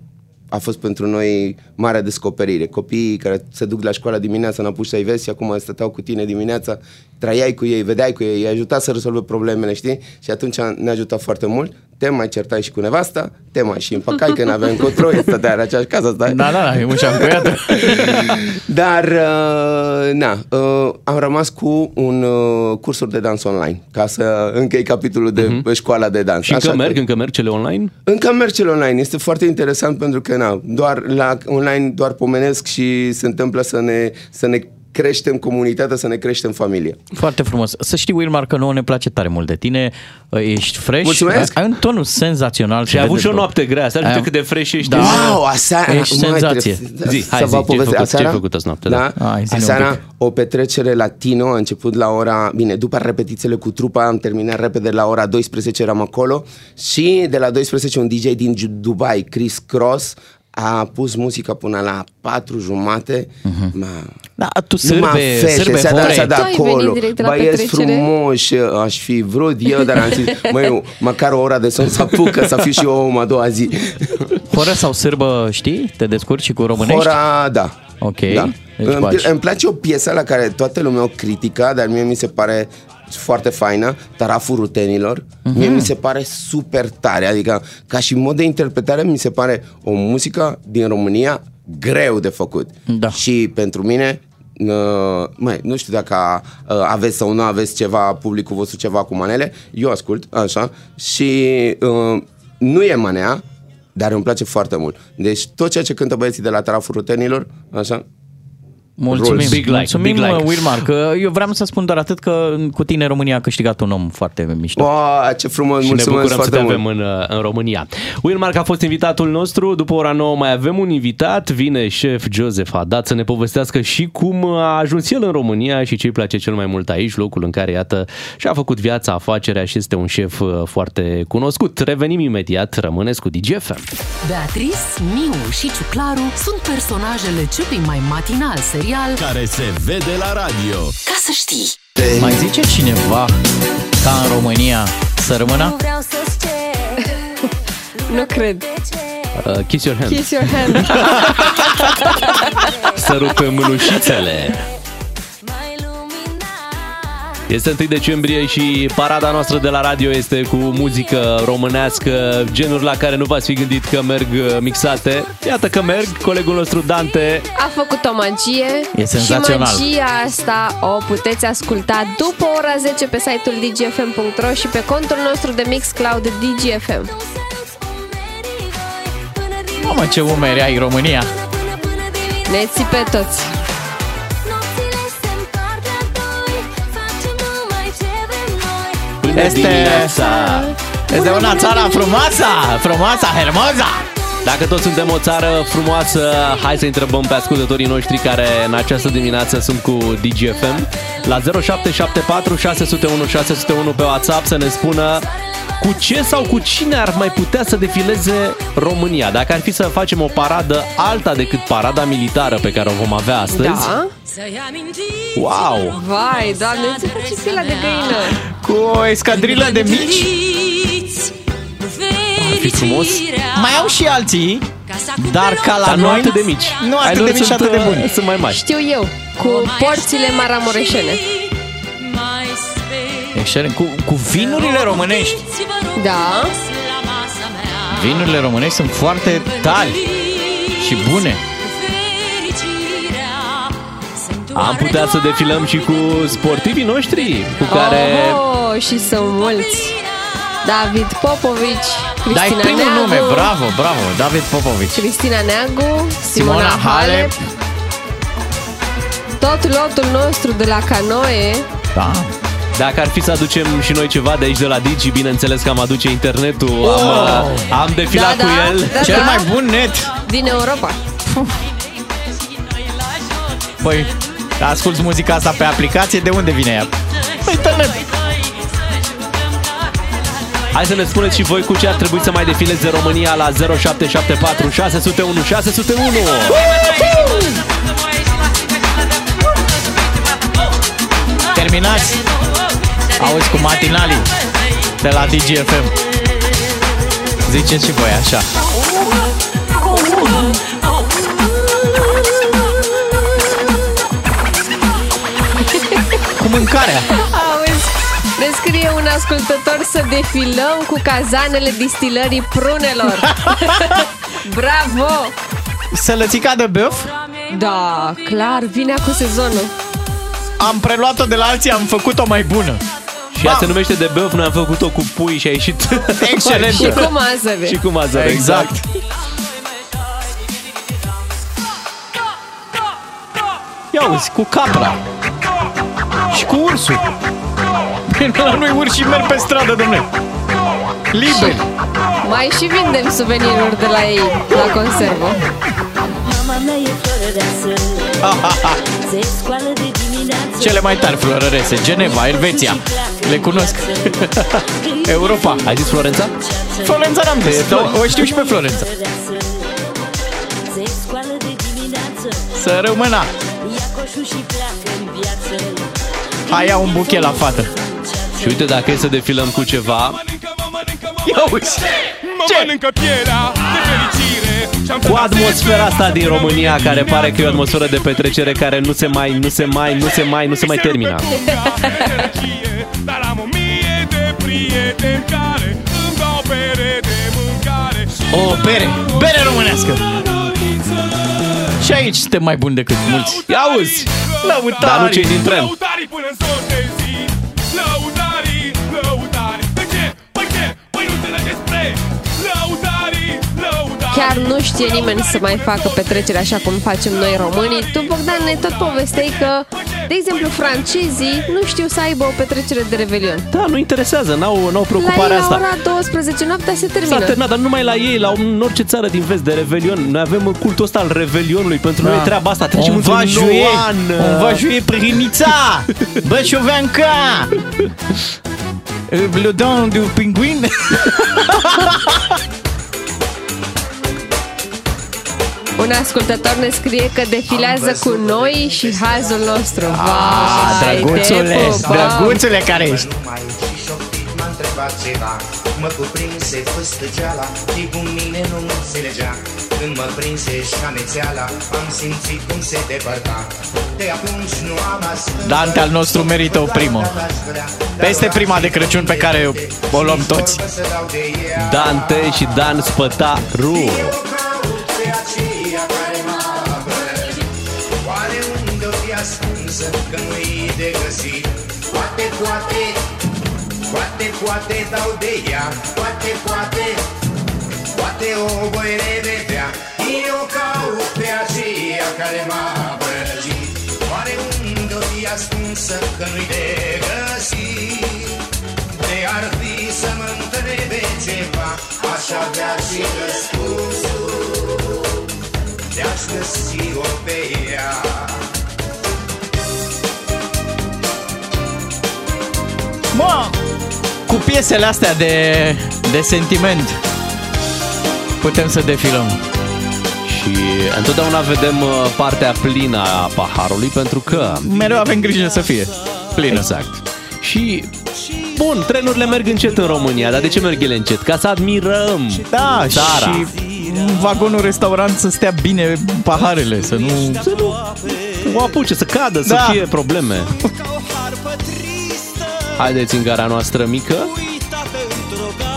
a fost pentru noi marea descoperire. Copiii care se duc la școală dimineața, n-apuci să-i vezi, și acum stăteau cu tine dimineața, trăiai cu ei, vedeai cu ei, i-ai ajutat să rezolve problemele, știi? Și atunci ne-a ajutat foarte mult. Te mai certai și cu nevasta, te mai și împăcai, că n-aveam încotro, stăteai în aceeași casă. Stai. Da, e ușa încuiată. Dar, am rămas cu un cursuri de dans online, ca să închei capitolul de școala de dans. Și încă merg cele online? Încă merg cele online. Este foarte interesant, pentru că, doar la online doar pomenesc și se întâmplă să ne creștem comunitatea, să ne creștem familia. Foarte frumos. Să știi, Will Mark, că nouă ne place tare mult de tine. Ești fresh. Mulțumesc. Ai un ton senzațional. Și ai avut și o noapte grea. Să uite cât de fresh ești. Da. Wow, aseară. Ești senzație. Ce ai făcut azi noapte? Da. Aseară o petrecere latino. A început la ora... Bine, după repetițiile cu trupa am terminat repede la ora 12, eram acolo. Și de la 12 un DJ din Dubai, Chris Cross, a pus muzica până la 4:30. Da, tu sârbe, s-a dansat de acolo. Băieți frumoși, aș fi vrut eu, dar am zis, măi, măcar o oră de somn să apucă, să fiu și eu om a doua zi. Hora sau sârbă, știi? Te descurci și cu românești? Hora, da. Ok. Da. Deci îmi place o piesă la care toată lumea o critica, dar mie mi se pare foarte faină, Taraful Rutenilor. Mie mi se pare super tare, adică ca și mod de interpretare mi se pare o muzică din România greu de făcut. Da. Și pentru mine, nu știu dacă aveți sau nu aveți ceva, publicul vostru ceva cu manele, eu ascult, așa, și nu e manea, dar îmi place foarte mult. Deci tot ceea ce cântă băieții de la Taraful Rutenilor, așa. Mulțumim, Mulțumim, Will Mark. Eu vreau să spun doar atât, că cu tine România a câștigat un om foarte mișto. Ce frumos, mulțumesc. Și ne bucurăm să te avem în România. Will Mark a fost invitatul nostru. După ora 9 mai avem un invitat. Vine șef Joseph Hadad să ne povestească și cum a ajuns el în România și ce îi place cel mai mult aici, locul în care, iată, și-a făcut viața, afacerea și este un șef foarte cunoscut. Revenim imediat, rămâneți cu Digi FM. Beatrice, Miu și Ciuclaru sunt personajele celui mai matinal care se vede la radio. Ca să știi. Mai zice cineva ca în România să rămână? Nu vreau să-ți cer. Nu cred. Kiss your hand. Kiss your hand. Să rupem mânușițele. Este 1 decembrie și parada noastră de la radio este cu muzică românească, genuri la care nu v-ați fi gândit că merg mixate. Iată că merg, colegul nostru Dante a făcut o magie. E senzațional. Și magia asta o puteți asculta după ora 10 pe site-ul digifm.ro și pe contul nostru de Mixcloud DigiFM. Mamă, ce umeri ai, România! Ne ții pe toți! Este una țară frumoasă, hermosa. Dacă toți suntem o țară frumoasă, hai să întrebăm pe ascultătorii noștri care în această dimineață sunt cu Digi FM la 0774 601 601 pe WhatsApp să ne spună cu ce sau cu cine ar mai putea să defileze România. Dacă ar fi să facem o paradă alta decât parada militară pe care o vom avea astăzi. Da. Wow! Vai, Doamne, ce face fila de găină? Cu o escadrilă de mici. Ar fi frumos. Mai au și alții, dar ca la noi, atât de mici. Nu atât de mici, atât de buni. Sunt mai mari. Știu eu, cu porțile maramureșene. Excelent. Cu vinurile românești. Da. Vinurile românești sunt foarte tari și bune. Am putea să defilăm și cu sportivii noștri, cu care... Oh, și sunt mulți. David Popovici, Cristina Neagu. Dai primul nume, bravo, bravo, David Popovici. Cristina Neagu, Simona Halep. Tot lotul nostru de la canoe. Da. Dacă ar fi să aducem și noi ceva de aici de la Digi, bineînțeles că am aduce internetul, am defilat cu el. Da, cel mai bun net din Europa. Păi, asculți muzica asta pe aplicație, de unde vine ea? Internet. Hai să ne spuneți și voi cu ce ar trebui să mai defileze România la 0774 601 601. Terminați! Auzi cu matinalii de la Digi FM. Ziceți și voi așa. Cu mâncarea. Auzi, ne scrie un ascultător să defilăm cu cazanele distilării prunelor. Bravo! Sălățica de băf? Da, clar, vine cu sezonul. Am preluat-o de la alții, am făcut-o mai bună. Și ea se numește de băf, noi am făcut-o cu pui și a ieșit excelent. Și cu mazăre. Și cu mazăre, exact. Ia uzi, cu capra. Și cu ursul. Până la noi urși merg pe stradă, domnule. Liber. Mai și vindem suveniruri de la ei, la conservă. Cele mai tari florărese, Geneva, Elveția. Le cunosc. Europa. Ai zis Florența? Florența n-am zis, o știu și pe Florența. Să rămână. Hai, ia un buchet la fată. Și uite, dacă e să defilăm cu ceva. Ia uite. Ce? Cu atmosfera asta din România, care pare că e o atmosferă de petrecere care nu se mai termină. O bere, bere românească. Și aici suntem mai buni decât mulți. Ia auzi, dar nu cei din tren. Chiar nu știe nimeni să mai facă petrecere așa cum facem noi românii. Tu, Bogdan, ne tot povesteai că, de exemplu, francezii nu știu să aibă o petrecere de Revelion. Da, nu interesează, n-au preocuparea asta. La ei, la ora 12 noaptea se termină. S-a terminat, dar numai la ei, în orice țară din vest de Revelion. Noi avem cultul ăsta al Revelionului, pentru noi treaba asta. Trecem într-un nou an. On va jouer primița, bășoveanca, le don de pinguin. Un ascultător ne scrie că defilează cu noi și hazul nostru. Vai, drăguțule care ești! Mă cuprinse făstăgeala, și cu mine nu mă înțelegea. Când mă prinse șanețeala, am simțit cum se depărta. De atunci nu am ascultat. Dante al nostru merită o primă. Peste prima de Crăciun pe care o luăm toți. Dante și Dan Spătaru. Că nu-i de găsit. Poate dau de ea. Poate o voi revedea. Eu caut pe aceea care m-a părăgit. Oare unde o fi ascunsă, că nu-i de găsit. De ar fi să mă întrebe ceva, aș avea și răspunsul. De-aș găsi-o pe ea. Mă, cu piesele astea de sentiment putem să defilăm. Și întotdeauna vedem partea plină a paharului, pentru că mereu avem grijă să fie plină. Exact. Și, bun, trenurile merg încet în România. Dar de ce merg ele încet? Ca să admirăm țara. Și în vagonul restaurant să stea bine paharele. Să nu o apuce, să cadă, să fie probleme. Haideți în gara noastră mică.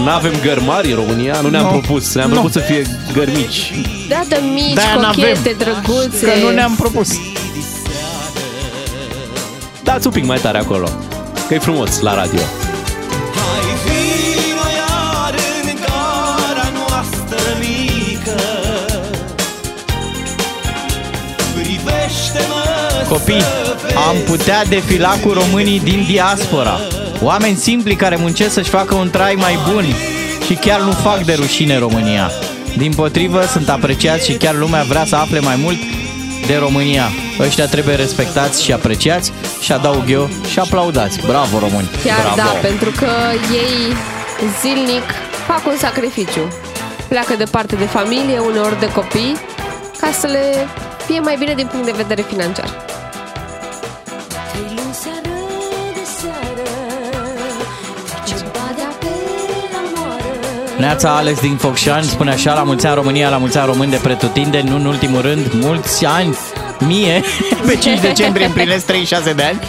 N-avem gărmari în România. Nu ne-am propus. Ne-am propus să fie gărmici. Da, de mici, de-aia cochete, drăguțe. Că nu ne-am propus. Dați un pic mai tare acolo, că e frumos la radio. Hai vino Copii, am putea defila cu românii din diaspora, oameni simpli care muncesc să-și facă un trai mai bun și chiar nu fac de rușine România. Din potrivă, sunt apreciați și chiar lumea vrea să afle mai mult de România. Ăștia trebuie respectați și apreciați și, adaug eu, și aplaudați. Bravo, români! Chiar bravo. Da, pentru că ei zilnic fac un sacrificiu. Pleacă departe de familie, uneori de copii, ca să le fie mai bine din punct de vedere financiar. Neața, Alex din Focșani spune așa: la mulți ani România, la mulți ani români de pretutindeni, nu în ultimul rând, mulți ani mie. Pe 5 decembrie împlinesc 36 de ani.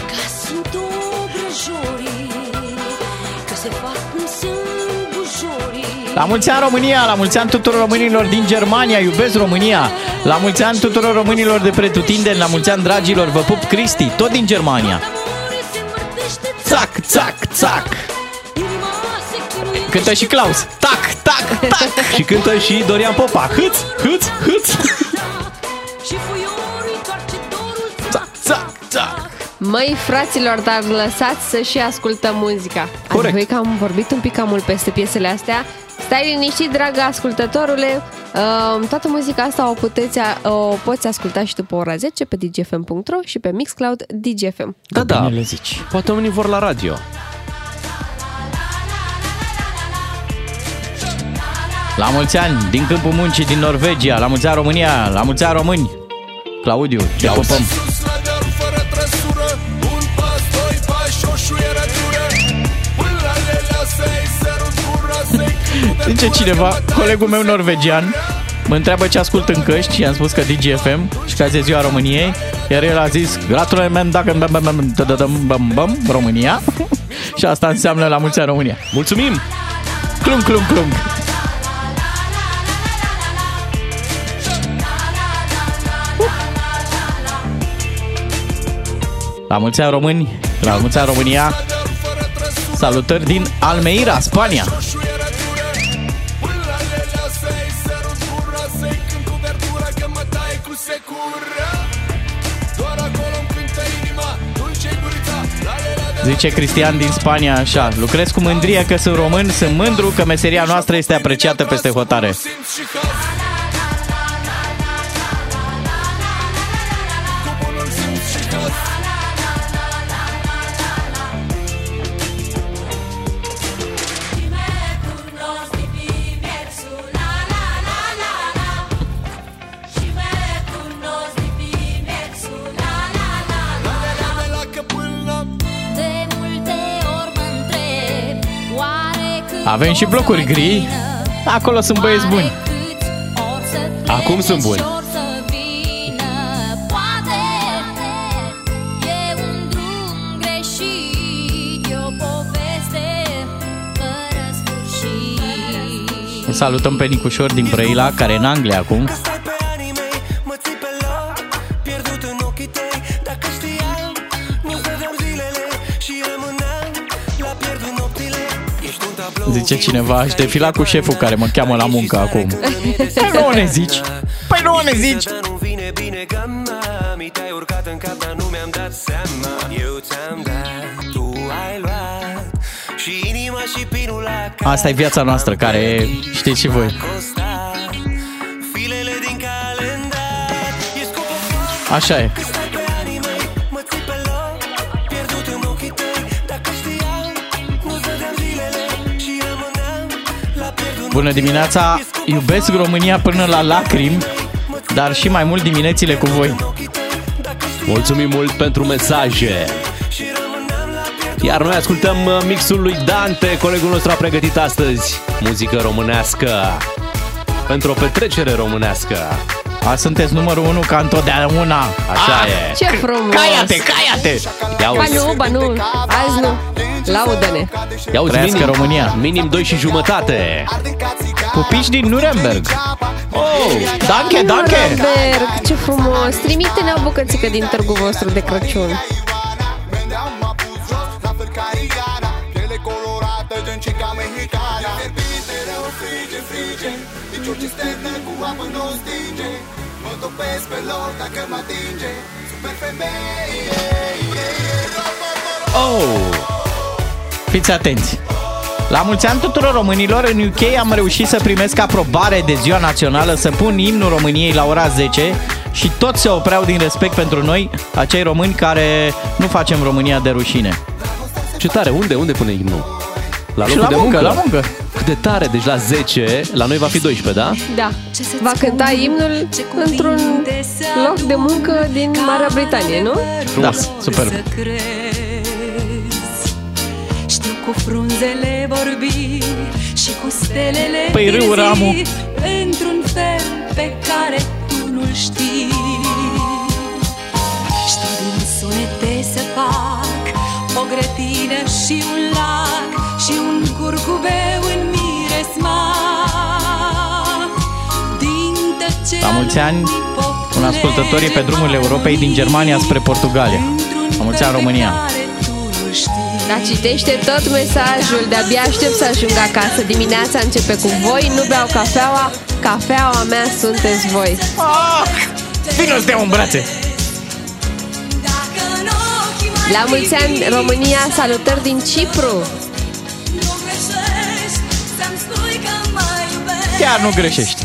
La mulți ani România, la mulți ani tuturor românilor din Germania, iubesc România. La mulți ani tuturor românilor de pretutindeni, la mulți ani dragilor, vă pup, Cristi, tot din Germania. Țac, țac, țac. Cântă și Claus. Tac, tac, tac. Și cântă și Dorian Popa. Hâț, hâț, hâț. Țac, țac, țac. Măi, fraților, dar lăsați să și ascultăm muzica. Corect. Adică am vorbit un pic cam mult peste piesele astea. Stai liniștit, dragă ascultătorule. Toată muzica asta o poți asculta și tu pe ora 10 pe dgfm.ro și pe Mixcloud Digi FM. Da, da, zici. Poate unii vor la radio. La mulți ani din Câmpul Muncii din Norvegia, la mulți ani România, la mulți ani români. Claudiu, te pupăm. Zice cineva, colegul meu norvegian, mă întreabă ce ascult în căști și i-am spus că Digi FM și că azi e ziua României, iar el a zis, gratulăm men dacă România. Și asta înseamnă la mulți ani România. Mulțumim! Clung, clung, clung. La mulți ani români, la mulți ani România. Salutări din Almeida, Spania. Zice Cristian din Spania așa: lucrez cu mândrie că sunt român, sunt mândru că meseria noastră este apreciată peste hotare. Avem și blocuri gri. Acolo sunt băieți buni. Acum sunt buni. Salutăm pe Nicușor din Brăila, care e în Anglia acum. Zice cineva, aș defila cu șeful care mă cheamă la muncă acum. Păi nu ne zici, păi nu ne zici. Asta e viața noastră, care știți și voi. Așa e. Bună dimineața, iubesc România până la lacrimi, dar și mai mult diminețile cu voi. Mulțumim mult pentru mesaje. Iar noi ascultăm mixul lui Dante, colegul nostru a pregătit astăzi muzică românească pentru o petrecere românească. A, sunteți numărul 1 ca întotdeauna. Așa e. Ce frumos. Caiate, caiate. Ba nu, azi nu. Laudă-ne. Ia uzi, minim, România. Minim 2,5. Pupici din Nuremberg. Oh, danke, danke. Nuremberg, ce frumos. Trimite-ne o bucățică din târgul vostru de Crăciun. Mă topesc pe lor dacă mă atinge. Oh! Fiți atenți! La mulți ani tuturor românilor, în UK am reușit să primesc aprobare de ziua națională, să pun imnul României la ora 10 și toți se opreau din respect pentru noi, acei români care nu facem România de rușine. Ce tare, unde pune imnul? La locul de muncă, la muncă. Cât de tare, deci la 10, la noi va fi 12, da? Da, va cânta imnul într-un loc de muncă din Marea Britanie, nu? Da, superb. Cu frunzele vorbi și cu stelele păi râul Ramu într-un fel pe care tu nu-l știi. Știu din sunete să fac o grădină și un lac și un curcubeu în miresma. La mulți ani, un ascultătorii pe drumurile Europei din Germania spre Portugalia. La mulți ani, România. Dar citește tot mesajul, de-abia aștept să ajung acasă. Dimineața începe cu voi, nu beau cafeaua, cafeaua mea sunteți voi. Vino-ți de-o în brațe! La mulți ani, România, salutări din Cipru! Chiar nu greșești!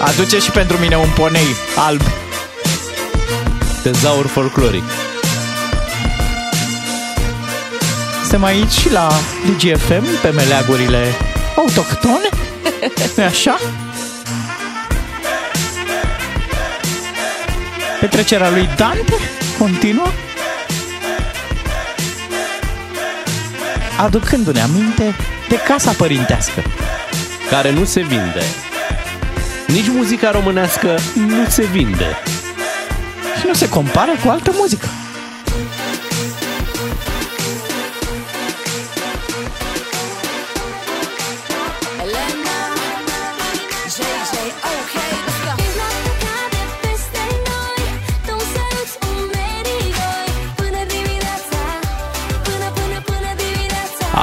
Aduce și pentru mine un ponei alb. Tezaur folcloric. Suntem aici la Digi FM pe meleagurile autohtone. Nu-i așa? Petrecerea lui Dan continuă, aducându-ne aminte de casa părintească, care nu se vinde. Nici muzica românească nu se vinde. Și nu se compară cu altă muzică.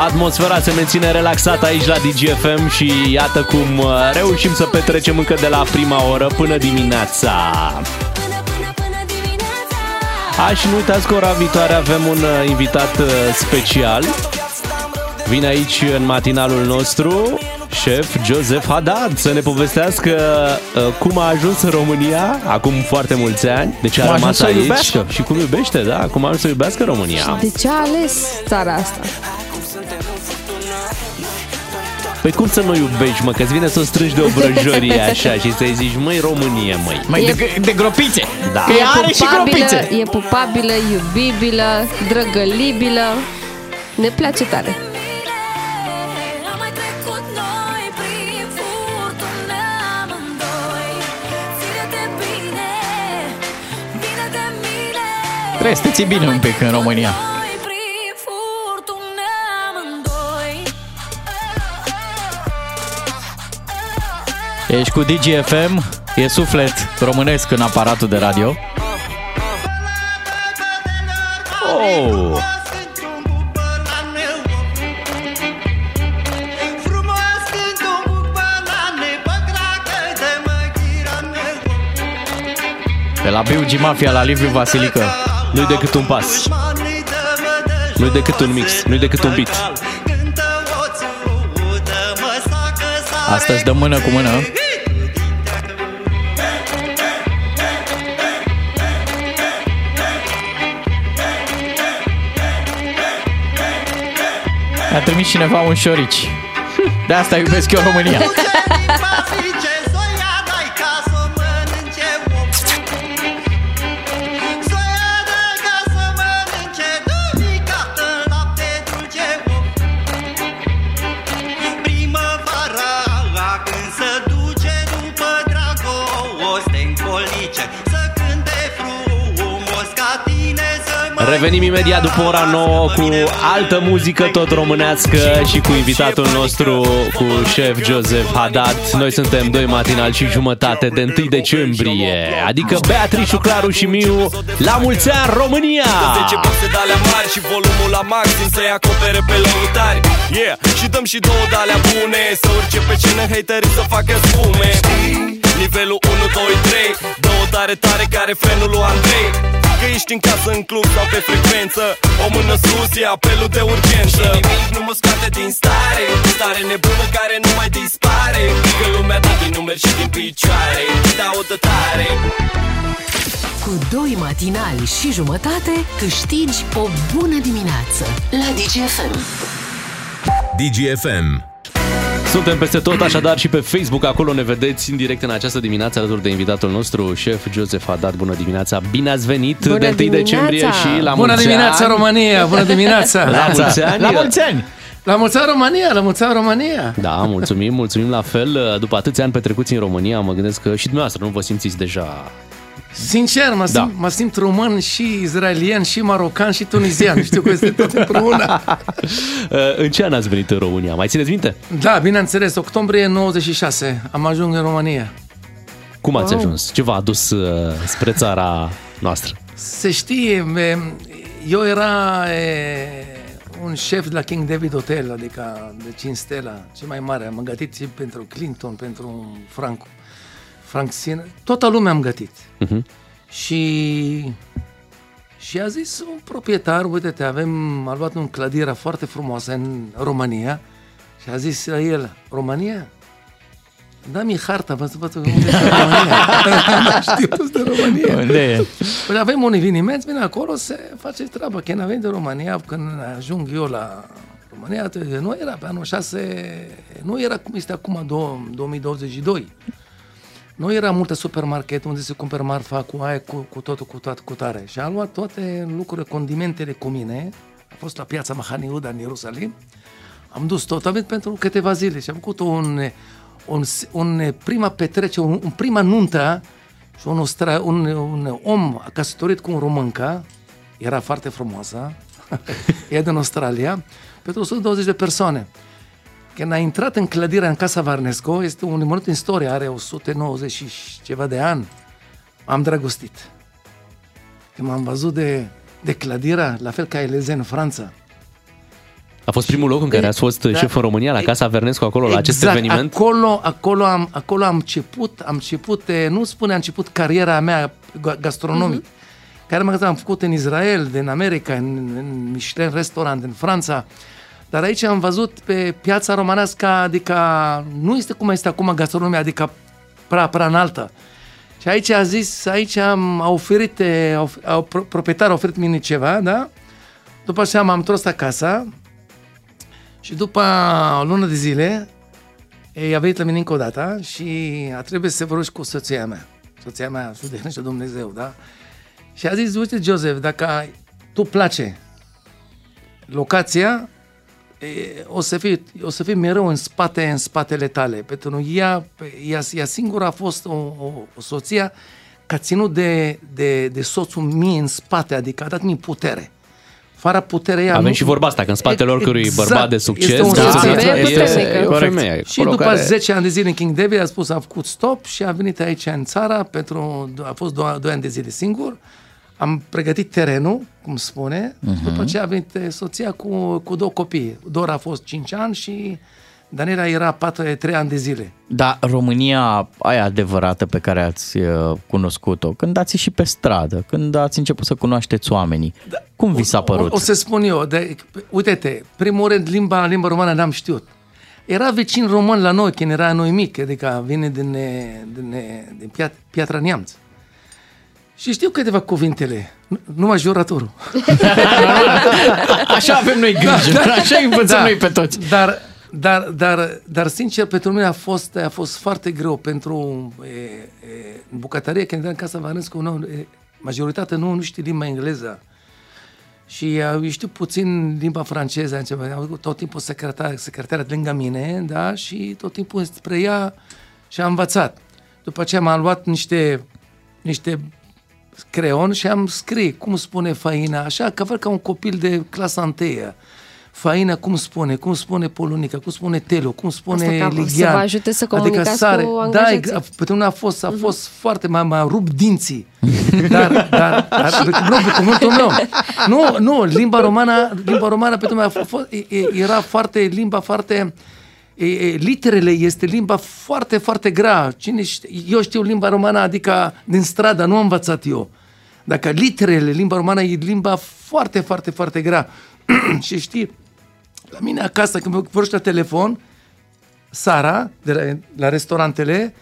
Atmosfera se menține relaxată aici la Digi FM și iată cum reușim să petrecem încă de la prima oră până dimineața. Și nu uitați că ora viitoare avem un invitat special. Vine aici în matinalul nostru șef Joseph Hadad să ne povestească cum a ajuns în România acum foarte mulți ani, de ce a rămas aici iubească. Și cum iubește, da, cum a ajuns să iubească România. De ce a ales țara asta? Păi cum să nu iubești, mă, că-ți vine să o strângi de obrăjorie așa și să-i zici, măi, Românie, măi. Măi, de gropițe, da. Că ea are și gropițe. E pupabilă, iubibilă, drăgălibilă, ne place tare. Trebuie să te ții bine un pic în România. Ești cu Digi FM, e suflet românesc în aparatul de radio. Oh! De la Biugi Mafia la Liviu Vasilică, nu-i decât un pas, nu-i decât un mix, nu-i decât un beat. Astăzi dăm mână cu mână. Mi-a trimis cineva un șorici. De asta iubesc eu România. Să cânte frumos ca tine să Revenim imediat după ora 9 cu altă muzică tot românească și cu invitatul nostru, cu șef Joseph Hadad. Noi suntem 2 matinal și jumătate de 1 decembrie, adică Beatrice, Ciuclaru și Miu. La mulți ani, România! 10 boxe de-alea mari și volumul la maxim să-i acopere pe lăutari. Yeah, și dăm și două de-alea bune, să urce pe cină haterii să facă spume. Nivelul 1, 2, 3, două tare, tare, care frenul lui Andrei. Că ești în casă, în club sau pe frecvență, o mână sus e apelul de urgență. Și nimic nu mă scoate din stare, stare nebună care nu mai dispare. Că lumea da din numeri și din picioare, da o dă tare. Cu 2 matinali și jumătate câștigi o bună dimineață la Digi FM. Digi FM. Suntem peste tot, așadar și pe Facebook, acolo ne vedeți în direct în această dimineață alături de invitatul nostru, șef Joseph Hadad. Bună dimineața, bine ați venit, bună de 1 decembrie și la mulți ani. Bună dimineața, România, bună dimineața. La mulți ani. La mulți ani. La mulți ani, România! La mulți ani, România! Da, mulțumim, mulțumim la fel. După atâția ani petrecuți în România, mă gândesc că și dumneavoastră nu vă simțiți deja... Sincer, mă simt român și izraelian și marocan și tunizian. Știu că este tot împreună. În ce an ați venit în România? Mai țineți minte? Da, bineînțeles, octombrie 96 am ajuns în România. Cum ați ajuns? Ce v-a adus spre țara noastră? Se știe, eu era un șef la King David Hotel, adică de 5 stele, cel mai mare. Am gătit și pentru Clinton, pentru Frank Sinatra, toată lumea am gătit. Uh-huh. Și a zis un proprietar, uite-te, a luat un clădire foarte frumoasă în România și a zis la el, România? Da-mi harta, vă să văd unde este România. Știu de România. Unde e? Păi avem un eveniment, bine, acolo se face treaba. Când avem de România, când ajung eu la România, nu era pe anul 6, nu era cum este acum, 2022. Nu era multă supermarket unde se cumpără marfa cu aia, cu totul, cu tare. Și am luat toate lucrurile, condimentele cu mine. A fost la piața Mahaniuda în Ierusalim. Am dus tot, am venit pentru câteva zile și am făcut un prima petrecere, un prima nuntă și un om a căsătorit cu un româncă. Era foarte frumoasă. E din Australia. Pentru 120 de persoane. Când a intrat în clădirea în Casa Vernescu, este un monument în istorie, are 190 și ceva de ani, am dragostit. Când m-am văzut de clădirea, la fel ca Eleze în Franța. A fost primul loc în care ați fost șef în România, la Casa Vernescu, acolo, exact, la acest eveniment? Acolo am început, nu spune, am început cariera mea gastronomică, care mă am făcut în Israel, în America, în Michelin Restaurant, în Franța. Dar aici am văzut pe piața românească, adică nu este cum este acum gastronomia, adică prea înaltă. Și aici a zis, aici am oferit, proprietarul a oferit mine ceva, da? După aceea m-am întors acasă și după o lună de zile a venit la mine încă o dată și a trebuit să vorbești cu soția mea. Soția mea se odihnește Dumnezeu, da? Și a zis, uite, Joseph, dacă tu place locația, o să fii mereu în spatele tale, pentru că ea singură a fost o soție care a ținut de soțul mie în spate, adică a dat mie putere. Fără putere ea... Avem și vorba asta, că în spatele oricărui bărbat de succes este o femeie. Și după 10 ani de zile în King David a spus, a făcut stop și a venit aici în țara, a fost 2 ani de zile singur. Am pregătit terenul, cum spune, după ce a venit soția cu 2 copii. Dora a fost 5 ani și Daniela era 3 ani de zile. Da, România aia adevărată pe care ați cunoscut-o, când ați ieșit pe stradă, când ați început să cunoașteți oamenii, da, cum vi s-a părut? O să spun eu, uite-te, primul rând limba română n-am știut. Era vecin român la noi, când era noi mic, adică vine din Piatra Neamț. Și știu câteva cuvintele, numai juratorul. Așa avem noi grijă, da, așa învățăm noi pe toți. Dar sincer, pentru mine a fost foarte greu, pentru în bucătărie, când eram în Casa Vernescu, majoritatea nu știe limba engleză. Și eu știu puțin limba franceză, am tot timpul secretarea de lângă mine, da? Și tot timpul spre ea și am învățat. După aceea m-am luat niște creon și am scris, cum spune Faina, așa, că fără ca un copil de clasa întâia. Faina, cum spune Polunica, cum spune Telo, cum spune Ligian. Să vă ajute să comunicați adică sare, cu angajații. Da, pentru mine a fost foarte, m-a rupt dinții. Dar cu cuvântul meu. Nu, limba romană pentru mine era foarte, limba foarte... literele este limba foarte, foarte grea. Eu știu limba romană, adică din stradă, nu am învățat eu. Dacă literele, limba romană e limba foarte, foarte, foarte grea. Și știi, la mine acasă, când mă vorbește la telefon, Sara, de la restaurantele,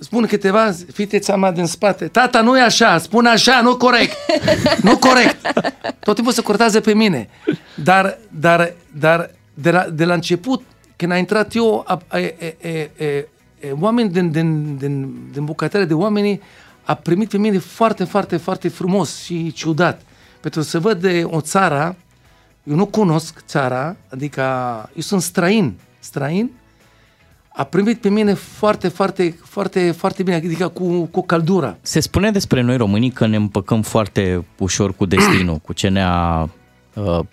spun câteva, fiteța mea din spate, tata, nu e așa, spune așa, nu corect, nu corect. Tot timpul se curtează pe mine. Dar de la început, când a intrat eu, oameni din bucătărie, de oameni, a primit pe mine foarte, foarte, foarte frumos și ciudat. Pentru să văd de o țară, eu nu cunosc țara, adică eu sunt străin, a primit pe mine foarte, foarte, foarte, foarte bine, adică cu căldură. Se spune despre noi românii că ne împăcăm foarte ușor cu destinul, cu ce ne-a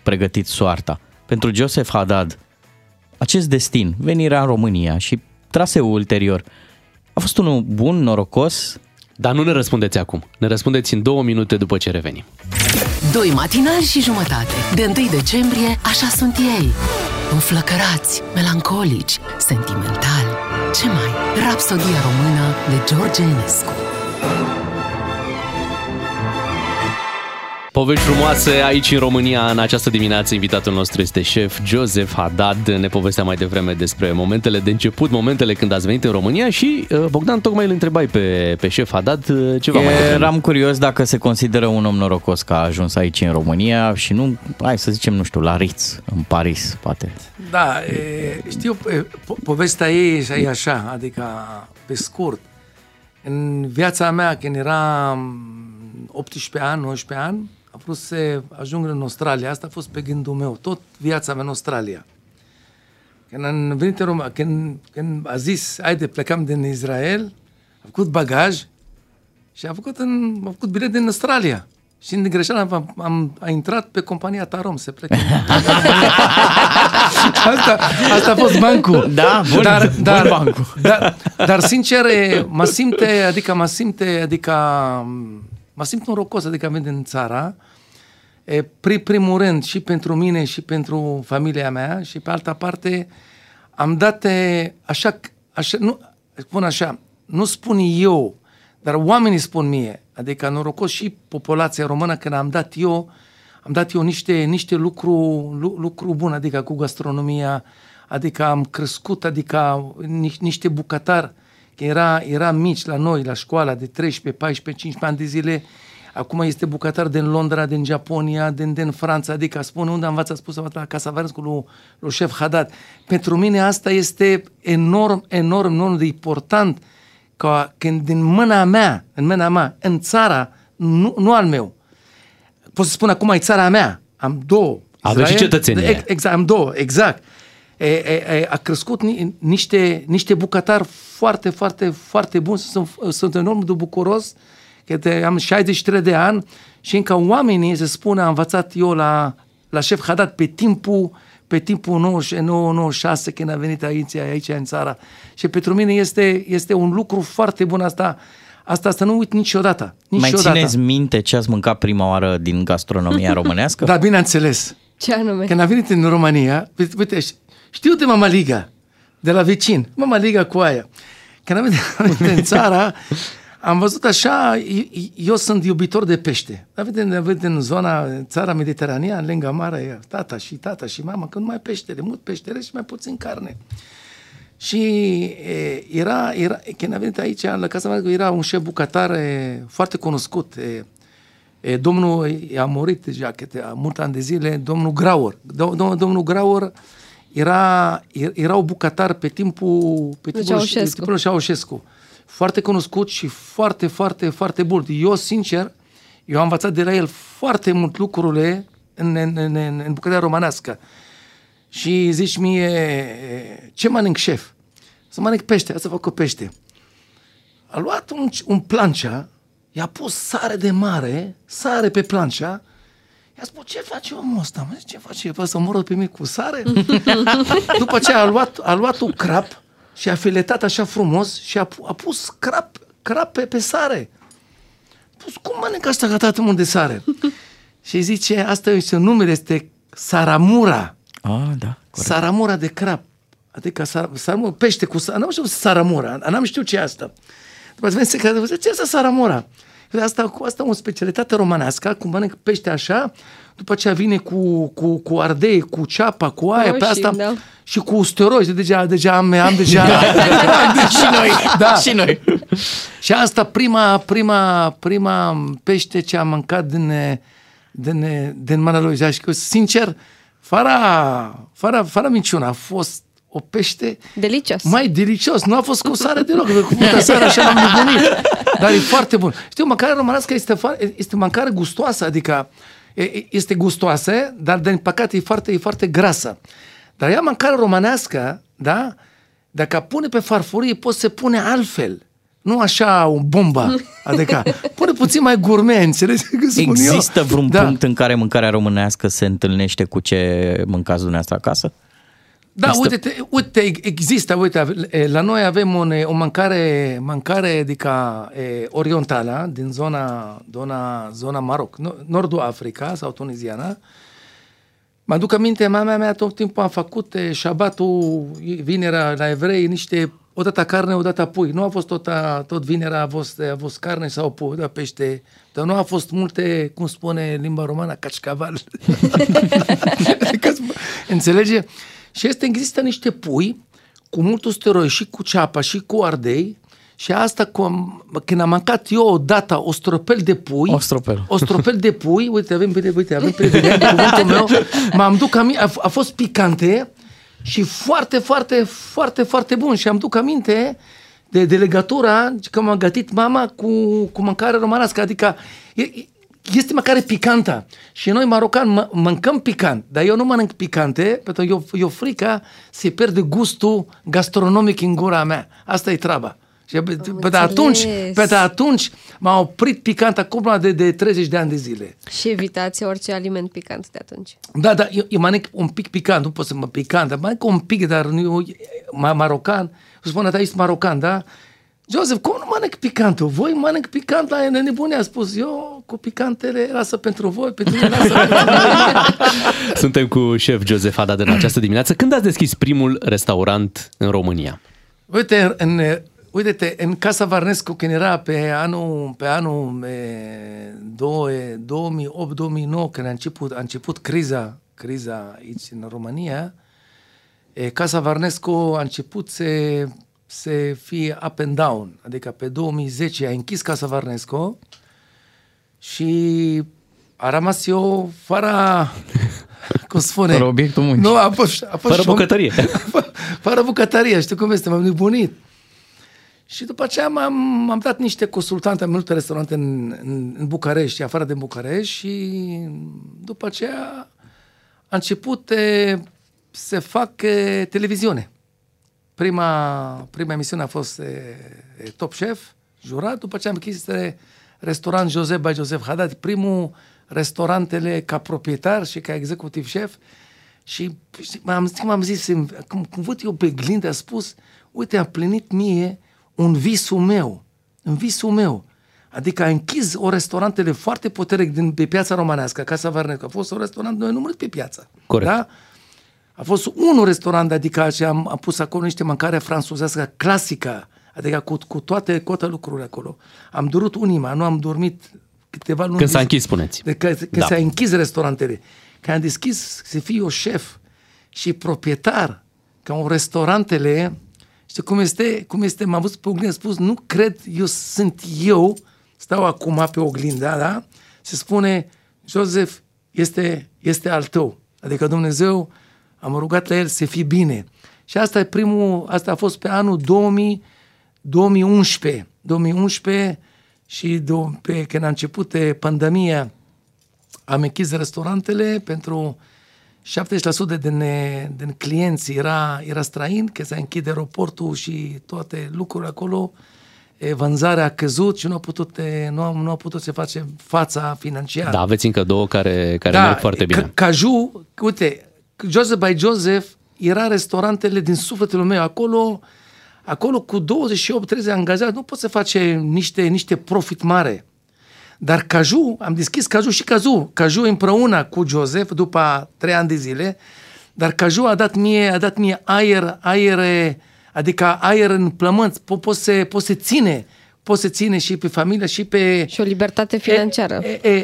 pregătit soarta. Pentru Joseph Hadad, acest destin, venirea în România și traseul ulterior, a fost unul bun, norocos? Dar nu ne răspundeți acum, ne răspundeți în 2 minute după ce revenim. 2 matinali și jumătate. De 1 decembrie, așa sunt ei. Înflăcărați, melancolici, sentimentali. Ce mai? Rapsodia Română de George Enescu. Povești frumoase aici în România în această dimineață. Invitatul nostru este șef Joseph Hadad. Ne povestea mai devreme despre momentele de început, momentele când ați venit în România și, Bogdan, tocmai îl întrebai pe șef Hadad ceva mai devreme. Eram curios dacă se consideră un om norocos că a ajuns aici în România și nu, hai să zicem, nu știu, la Ritz, în Paris, poate. Da, știu, povestea ei e așa, adică pe scurt. În viața mea, când era 18 ani, 19 ani, a vrut să ajung în Australia. Asta a fost pe gândul meu, tot viața mea în Australia. Când am venit în România, când a zis, haide, plecăm din Israel, a făcut bagaj și a făcut bilet din Australia. Și în greșeală a intrat pe compania Tarom, se plecă. Asta a fost bancul. Da, bun, dar bancul. Dar sincer, mă simt norocos, adică am venit în țara. Primul rând și pentru mine și pentru familia mea și pe alta parte am dat așa nu spun așa, nu spun eu, dar oamenii spun mie, adică norocos și populația română când am dat eu niște lucruri bune, adică cu gastronomia, adică am crescut, adică niște bucătari că era mici la noi, la școala de 13, 14, 15 ani de zile. Acum este bucătar din Londra, din Japonia, din Franța, adică spune unde am învățat, spus la Casa Vernescu lui șef Hadad. Pentru mine asta este enorm, enorm, enorm de important că când din mâna mea, în țara, nu al meu, pot să spun acum e țara mea, am două. Aveți și cetățenie. Exact, am două, exact. A crescut niște bucătari foarte, foarte, foarte buni. Sunt enorm de bucuros că am 63 de ani și încă oamenii se spune, am învățat eu la șef Hadad pe timpul 1996 când a venit aici în țară. Și pentru mine este un lucru foarte bun asta. Asta nu uit niciodată. Mai țineți minte ce ați mâncat prima oară din gastronomia românească? Da, bineînțeles. Ce anume? Când a venit în România, uite, știu de mamaliga, de la vecin, mamaliga cu aia. Când am venit în țara, am văzut așa, eu sunt iubitor de pește. Am venit în zona, țara mediteraneană, lângă mare, tata și mama, că nu mai peștere, mult peștere și mai puțin carne. Și când a venit aici, la Casa Vernescu, era un șef bucătar foarte cunoscut. Domnul a murit deja, mult ani de zile, domnul Graur. Domnul Graur era un bucătar pe timpul Ceaușescu. Foarte cunoscut și foarte, foarte, foarte bun. Eu, sincer, am învățat de la el foarte mult lucrurile în bucătăria românească. Și zici mie, ce mănânc, șef? Să mănânc pește, să fac o pește. A luat un plancea, i-a pus sare de mare, sare pe plancea. I-a spus, ce face omul ăsta? Mă, ce face? Păi să moră pe mine cu sare? După ce a luat un crap și a filetat așa frumos și a pus crap pe sare. A spus, cum mănâncă asta ca atât mult de sare? Și zice, asta este numele, este Saramura. Ah, da, corect. Saramura de crap. Adică saramura, pește cu sare. N-am știut Saramura, n-am știut ce e asta. După ce vezi că ce e asta Saramura? Asta e o specialitate românească, cum mănâncă pește așa, după aceea vine cu ardei, cu ceapa, cu aia, roșii, pe asta, da. Și cu usteroși, deja am deja... Și noi. Și asta prima pește ce am mâncat din mâna lui. Și eu, sincer, fără minciună, a fost o pește delicios. Mai delicios. Nu a fost cu sare deloc, că cu multă sare așa l-am nebunit. Dar e foarte bun. Știu, mâncarea românească este mâncare gustoasă, adică este gustoasă, dar din păcate e foarte grasă. Dar ea mâncarea românească, da? Dacă pune pe farfurie, poți să pune altfel. Nu așa o bombă, adică pune puțin mai gourmet, înțelegi că spun eu. Există vreun punct în care mâncarea românească se întâlnește cu ce mâncați dumneavoastră acasă? Da, uite, există, uite, la noi avem o mâncare adică, orientală, din zona Maroc, nordul Africa sau Tunisiana. Mă aduc aminte, mama mea tot timpul a făcut șabatul, vinerea la evrei, niște, odată carne, odată pui. Nu a fost tot vinerea, a fost carne sau pui, da, pește. Dar nu a fost multe, cum spune limba română, cașcaval. Înțelege? Și există niște pui cu mult usteroi și cu ceapă și cu ardei și asta când am mâncat eu odată o stropel de pui, o stropel de pui, uite, avem privilegiu, cuvântul meu, m-am duc aminte, a fost picante și foarte bun și am duc aminte de legătura că m-a gătit mama cu mâncare românească, adică este măcar picantă. Și noi marocani mâncăm picant, dar eu nu mănânc picante, pentru că eu frică se pierde gustul gastronomic în gura mea. Asta e treaba. Și pe atunci m-a oprit picant acum de 30 de ani de zile. Și evitați orice aliment picant de atunci. Da, dar eu mănânc un pic picant, nu pot să mă picant, dar mănânc un pic, dar nu marocan. Spune, da, ești marocan, da? Joseph, cum nu mănânc picantul? Voi mănânc picant la nebune, a spus. Eu cu picantele lasă pentru voi, pe tine lasă pentru voi. Suntem cu șef Joseph Hadad în această dimineață. Când ați deschis primul restaurant în România? Uite, în Casa Vernescu, când era pe anul 2008-2009, când a început criza aici în România, Casa Vernescu a început să fie up and down. Adică pe 2010 a închis Casa Vernescu și a rămas eu fără, cum spune? Fără obiectul muncii. Nu, fără bucătărie. Fără bucătărie, știu cum este, m-am nebunit. Și după aceea m-am dat niște consultante, am multe restaurante în București, afară de București și după aceea a început să fac televiziune. Prima emisiune a fost Top Chef, jurat, după ce am închis restaurant Joseph by Joseph Hadad, primul restaurantele ca proprietar și ca executiv chef și m-am zis, cum văd eu pe glindă, a spus, uite, a plinit mie un visul meu, adică a închis o restaurantele foarte puternic pe piața românească, Casa Vernescu, a fost un restaurant noi numărit pe piață. Corect. Da? A fost un restaurant, adică am pus acolo niște mâncare franțuzească clasică, adică cu toate lucrurile acolo. Am durut unima, nu am dormit câteva luni. Când s-a închis, spuneți. Când s-a închis restaurantele. Când am deschis să fiu eu șef și proprietar, ca un restaurantele, știi cum este, m-am văzut pe oglindă, spus, nu cred, eu, stau acum pe oglinda, da? Se spune, Joseph, este al tău. Adică Dumnezeu, am rugat la el să fie bine. Și asta a fost pe anul 2011 și când a început pandemia, am închis restaurantele pentru 70% din clienți era străin, că s-a închis aeroportul și toate lucrurile acolo. vânzarea a căzut și nu a putut să face fața financiară. Da, aveți încă două care merg foarte bine. Caju, uite, Joseph by Joseph era restaurantele din sufletul meu. Acolo cu 28-30 angajați nu poți să faci niște profit mare. Dar Caju, am deschis Caju împreună cu Joseph după 3 ani de zile, dar Caju a dat mie aer, adică aer în plământ, poți să ține și pe familie și pe... Și o libertate financiară,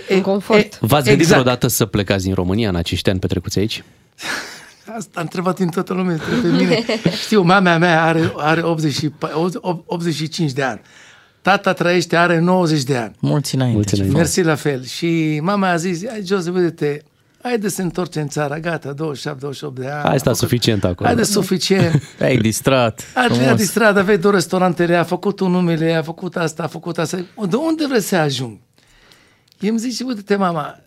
în confort. V-ați gândit vreodată să plecați din România în acești ani petrecuți aici? Asta a întrebat în toată lumea, pe mine. Știu, mama mea are 85 de ani. Tata trăiește, are 90 de ani. Mulți înainte. Mersi la fel. Și mama a zis, hai Joseph, uite-te, haide să întorcem în țara, gata, 27-28 de ani. Hai, sta suficient acolo. Haide, suficient. Te-ai distrat. Te-ai distrat, aveai două restaurantele, a făcut un numele, a făcut asta, a făcut asta. De unde vrei să ajung? Eu îmi zice, uite-te, mama,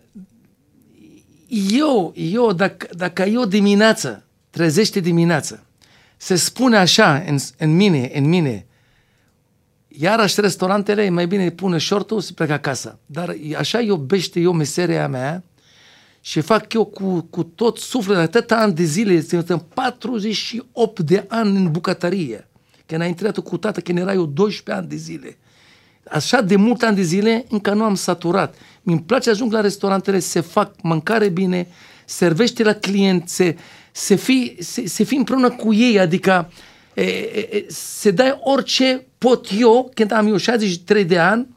eu dacă eu dimineață, trezește dimineață, se spune așa în mine, iarăși restaurantele, mai bine pune short-ul să plec acasă. Dar așa iubește eu meseria mea și fac eu cu tot sufletul, atâta ani de zile, sunt 48 de ani în bucătărie. Când a intrat cu tata, când era eu 12 ani de zile. Așa de mult ani de zile, încă nu am saturat. Mi-mi place ajung la restaurantele, se fac mâncare bine, servește la client, se fi împreună cu ei, adică se dai orice pot eu, când am eu 63 de ani,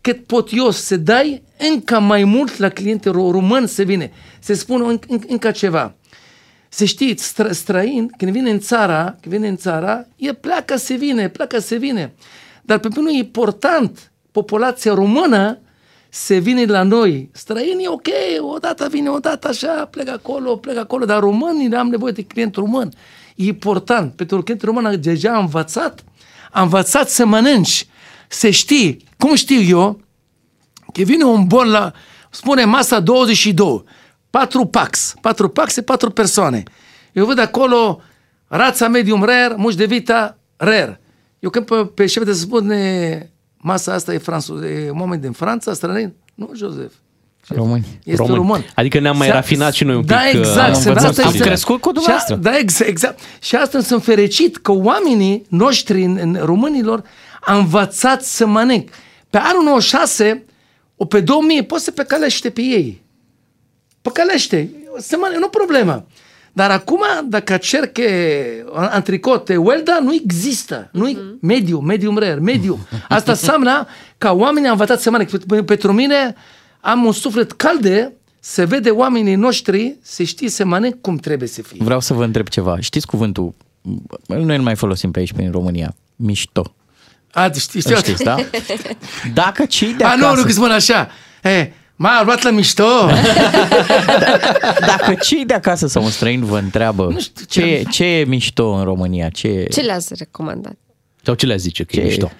cât pot eu să dai încă mai mult la cliente român să vine, să spună încă ceva. Să știți, străin, când vine în țara, el pleacă să vine. Dar pentru noi e important, populația română se vine la noi. Străinii, ok, odată vine, odată așa, plec acolo, dar românii, n-am nevoie de client român. E important, pentru că clientul român deja a învățat să mănânci, să știi. Cum știu eu? Că vine un bol la, spune masa 22, 4 pax, 4 persoane. Eu văd acolo rața medium rare, muș de vita rare. Eu când pe șef de să spune masa asta e oameni din Franța, străini? Nu, Joseph. Români. Este român. Adică ne-am mai rafinat și noi un pic. Da, exact. Am crescut cu dumneavoastră. Da, exact. Și asta sunt fericit că oamenii noștri, românilor, au învățat să mănânc. Pe anul 96, pe 2000, poți să păcălește pe ei. Păcălește. Nu problemă. Dar acum, dacă cer că antricote, welda, nu există. Nu-i medium rare, medium. Asta înseamnă că oamenii au învățat să mănânc. Pentru mine... Am un suflet calde, se vede oamenii noștri, se știe să mănânc cum trebuie să fie. Vreau să vă întreb ceva. Știți cuvântul, noi nu mai folosim pe aici, prin România, mișto. Știți, da? Dacă cei de acasă... nu că spun așa, m-a luat la mișto. Dacă cei de acasă sau un străin vă întreabă ce e mișto în România, ce le-ați recomandat? Sau ce le-ați zice că e mișto?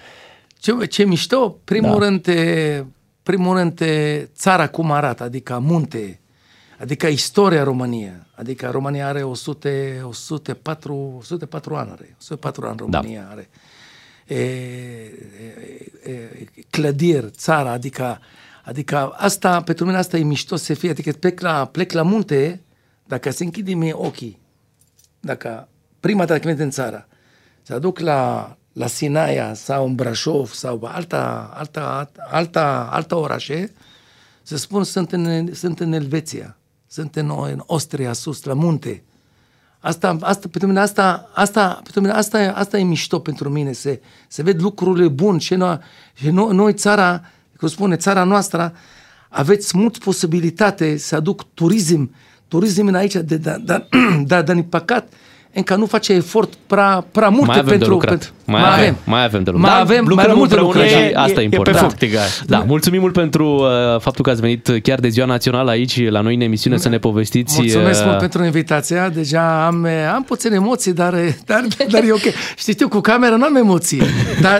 Ce mișto? Primul rând, țara cum arată, adică munte, adică istoria României. Adică România are 104 ani România are. Clădiri, țara, adică asta, pentru mine asta e mișto să fie. Adică plec la munte, dacă se închide mie ochii, dacă prima dată când merg în țara, se aduc la Sinaia sau în Brașov sau alta orașe, să spun sunt în Elveția, sunt în Austria sus la munte. Asta e mișto pentru mine, se vede lucrurile bune și noi țara, cum spune țara noastră, aveți multă posibilitate să aduc turism în aici, dar din păcat încă nu face efort prea mult mai avem de lucrat. Asta e important. Da, mulțumim mult pentru faptul că ați venit chiar de ziua națională aici la noi în emisiune să ne povestiți. Mulțumesc mult pentru invitația. Deja am puține emoții, dar e ok. Știu, cu camera nu am emoții.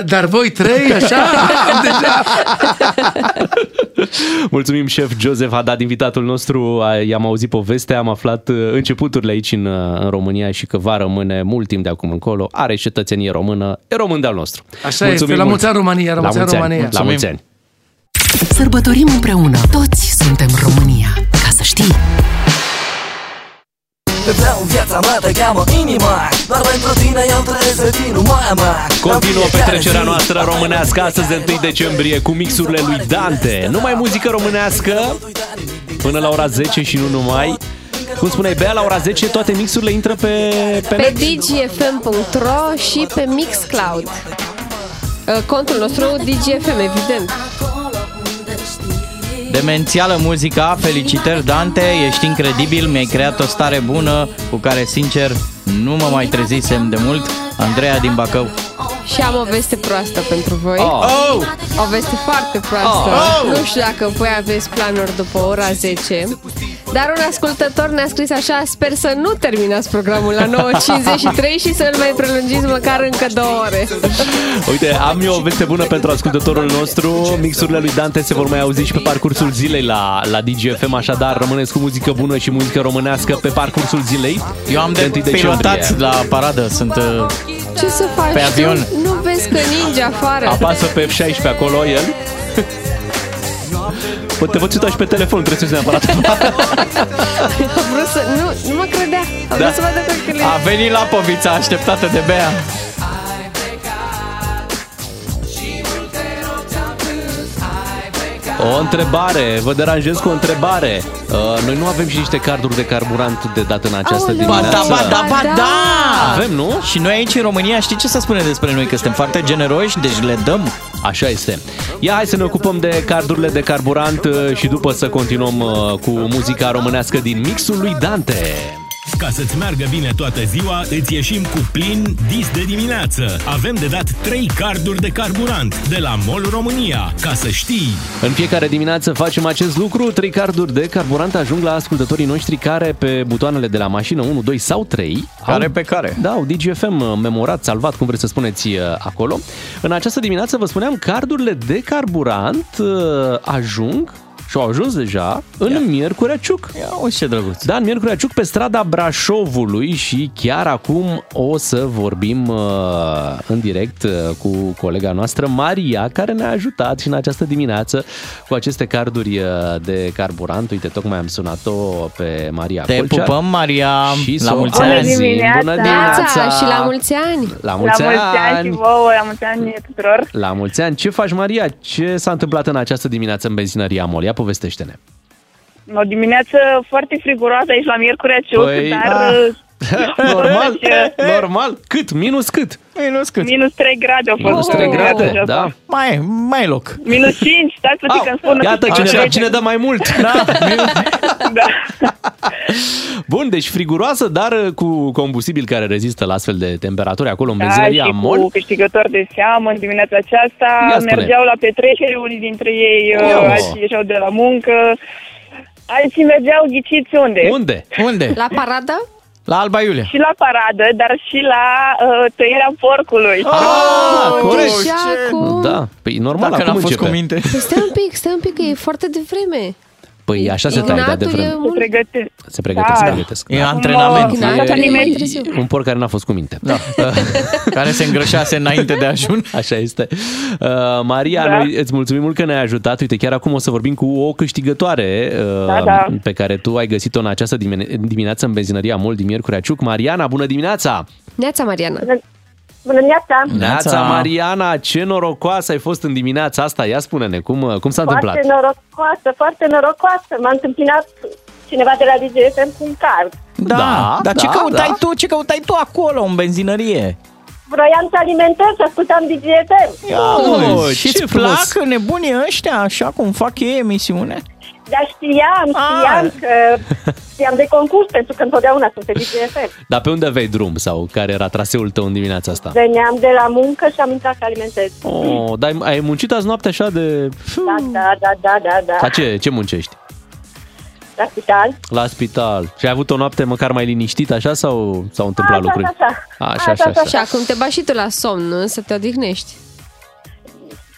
Dar voi trei așa. Mulțumim, șef Joseph Hadad, invitatul nostru. I-am auzit povestea, am aflat începuturile aici în România și că va rămâne mult timp de acum încolo. Are cetățenie română, e român de-al nostru. Așa este, la mulți ani România, la mulți ani România. La mulți ani. Sărbătorim împreună, toți suntem România, ca să știi. Vreau viața mea, te cheamă inima, doar pentru tine eu trebuie să fii numai mea. Continuă petrecerea noastră românească astăzi de 1 decembrie cu mixurile lui Dante. Numai muzică românească până la ora 10 și nu numai. Cum spuneai, Bea, la ora 10 toate mixurile intră pe digifm.ro și pe Mixcloud. Contul nostru Digi FM, evident. Demențială muzica, felicitări Dante, ești incredibil, mi-ai creat o stare bună cu care, sincer, nu mă mai trezisem de mult. Andreea din Bacău. Și am o veste proastă pentru voi. Oh. O veste foarte proastă. Oh. Nu știu dacă voi aveți planuri după ora 10, dar un ascultător ne-a scris așa: sper să nu terminați programul la 9.53 și să-l mai prelungiți măcar încă 2 ore. Uite, am eu o veste bună pentru ascultătorul nostru. Mixurile lui Dante se vor mai auzi și pe parcursul zilei la DJFM, așadar rămâneți cu muzică bună și muzică românească pe parcursul zilei. Eu am de pilotați la paradă, sunt... Ce să faci? Pe avion. Nu vezi că ninge afară? Apasă pe F16 acolo, el. Te văd și pe telefon, trebuie să neapărat. Nu mă credea. Da. Să vadă. A venit la povița așteptată de Bea. O întrebare, vă deranjez cu o întrebare. Noi nu avem și niște carduri de carburant de dat în această dimineață? Da! Avem, nu? Și noi aici în România, știi ce se spune despre noi? Că suntem foarte generoși, deci le dăm. Așa este. Ia, hai să ne ocupăm de cardurile de carburant și după să continuăm cu muzica românească din mixul lui Dante. Ca să-ți meargă bine toată ziua, îți ieșim cu plin dis de dimineață. Avem de dat 3 carduri de carburant de la MOL România, ca să știi. În fiecare dimineață facem acest lucru. 3 carduri de carburant ajung la ascultătorii noștri care pe butoanele de la mașină 1, 2 sau 3. Care au, pe care? Da, au Digi FM memorat, salvat, cum vreți să spuneți acolo. În această dimineață vă spuneam, cardurile de carburant ajung... Și au ajuns deja în Miercurea Ciuc. Uite ce drăguț. Da, în Miercurea Ciuc, pe strada Brașovului, și chiar acum o să vorbim în direct cu colega noastră, Maria, care ne-a ajutat și în această dimineață cu aceste carduri de carburant. Uite, tocmai am sunat-o pe Maria Colcea. Te pupăm, Maria! Și la mulți ani! Bună dimineața! Și la mulți ani! La mulți ani și vouă, la mulți ani tuturor! La mulți ani! Ce faci, Maria? Ce s-a întâmplat în această dimineață în benzinăria MOL? Povestește-ne. O dimineață foarte friguroasă aici la Miercurea Ciuc, dar... Normal, normal. Cât? Minus cât? Minus 3 grade a fost. Minus 3 grade, da. Mai loc. Minus 5, stați puțin că îmi spun. Iată, cine dă mai mult. Da. Da. Bun, deci friguroasă, dar cu combustibil care rezistă la astfel de temperaturi acolo în benzinăria MOL. Cu câștigători de seamă în dimineața aceasta. Mergeau la petrecere, unii dintre ei, alții ieșeau de la muncă. Alții mergeau, ghiciți unde? La paradă? La Alba Iulia. Și la paradă, dar și la tăierea porcului. Corect. Da, păi normal, dacă acum începe. Păi stai un pic, că e foarte devreme. Păi așa se taie de devreme. Se pregătesc. E antrenament. Un porc care n-a fost cu minte. Da. Care se îngrășase înainte de ajun. Așa este. Maria, noi îți mulțumim mult că ne-ai ajutat. Uite, chiar acum o să vorbim cu o câștigătoare pe care tu ai găsit-o în această dimineață în benzinăria MOL din Miercurea Ciuc. Mariana, bună dimineața! Neața, Mariana! Bună dimineața! Neața, Mariana, ce norocoasă ai fost în dimineața asta. Ia spune-ne, cum s-a întâmplat? Foarte norocoasă. M-a întâmplat cineva de la Digi FM cu un card. Da, dar ce căutai tu acolo în benzinărie? Vroiam să alimentez, să ascultam Digi FM. Și-ți plac nebunii ăștia, așa cum fac ei emisiune? Dar știam de concurs, pentru că întotdeauna sunt pe Digi FM. Dar pe unde vei drum sau care era traseul tău în dimineața asta? Veneam de la muncă și am intrat să alimentez. Dar ai muncit azi noapte așa de... Da. Dar ce muncești? La spital. La spital. Și ai avut o noapte măcar mai liniștită așa sau s-au întâmplat lucruri? Așa. Acum te bași tu la somn, nu? Să te odihnești.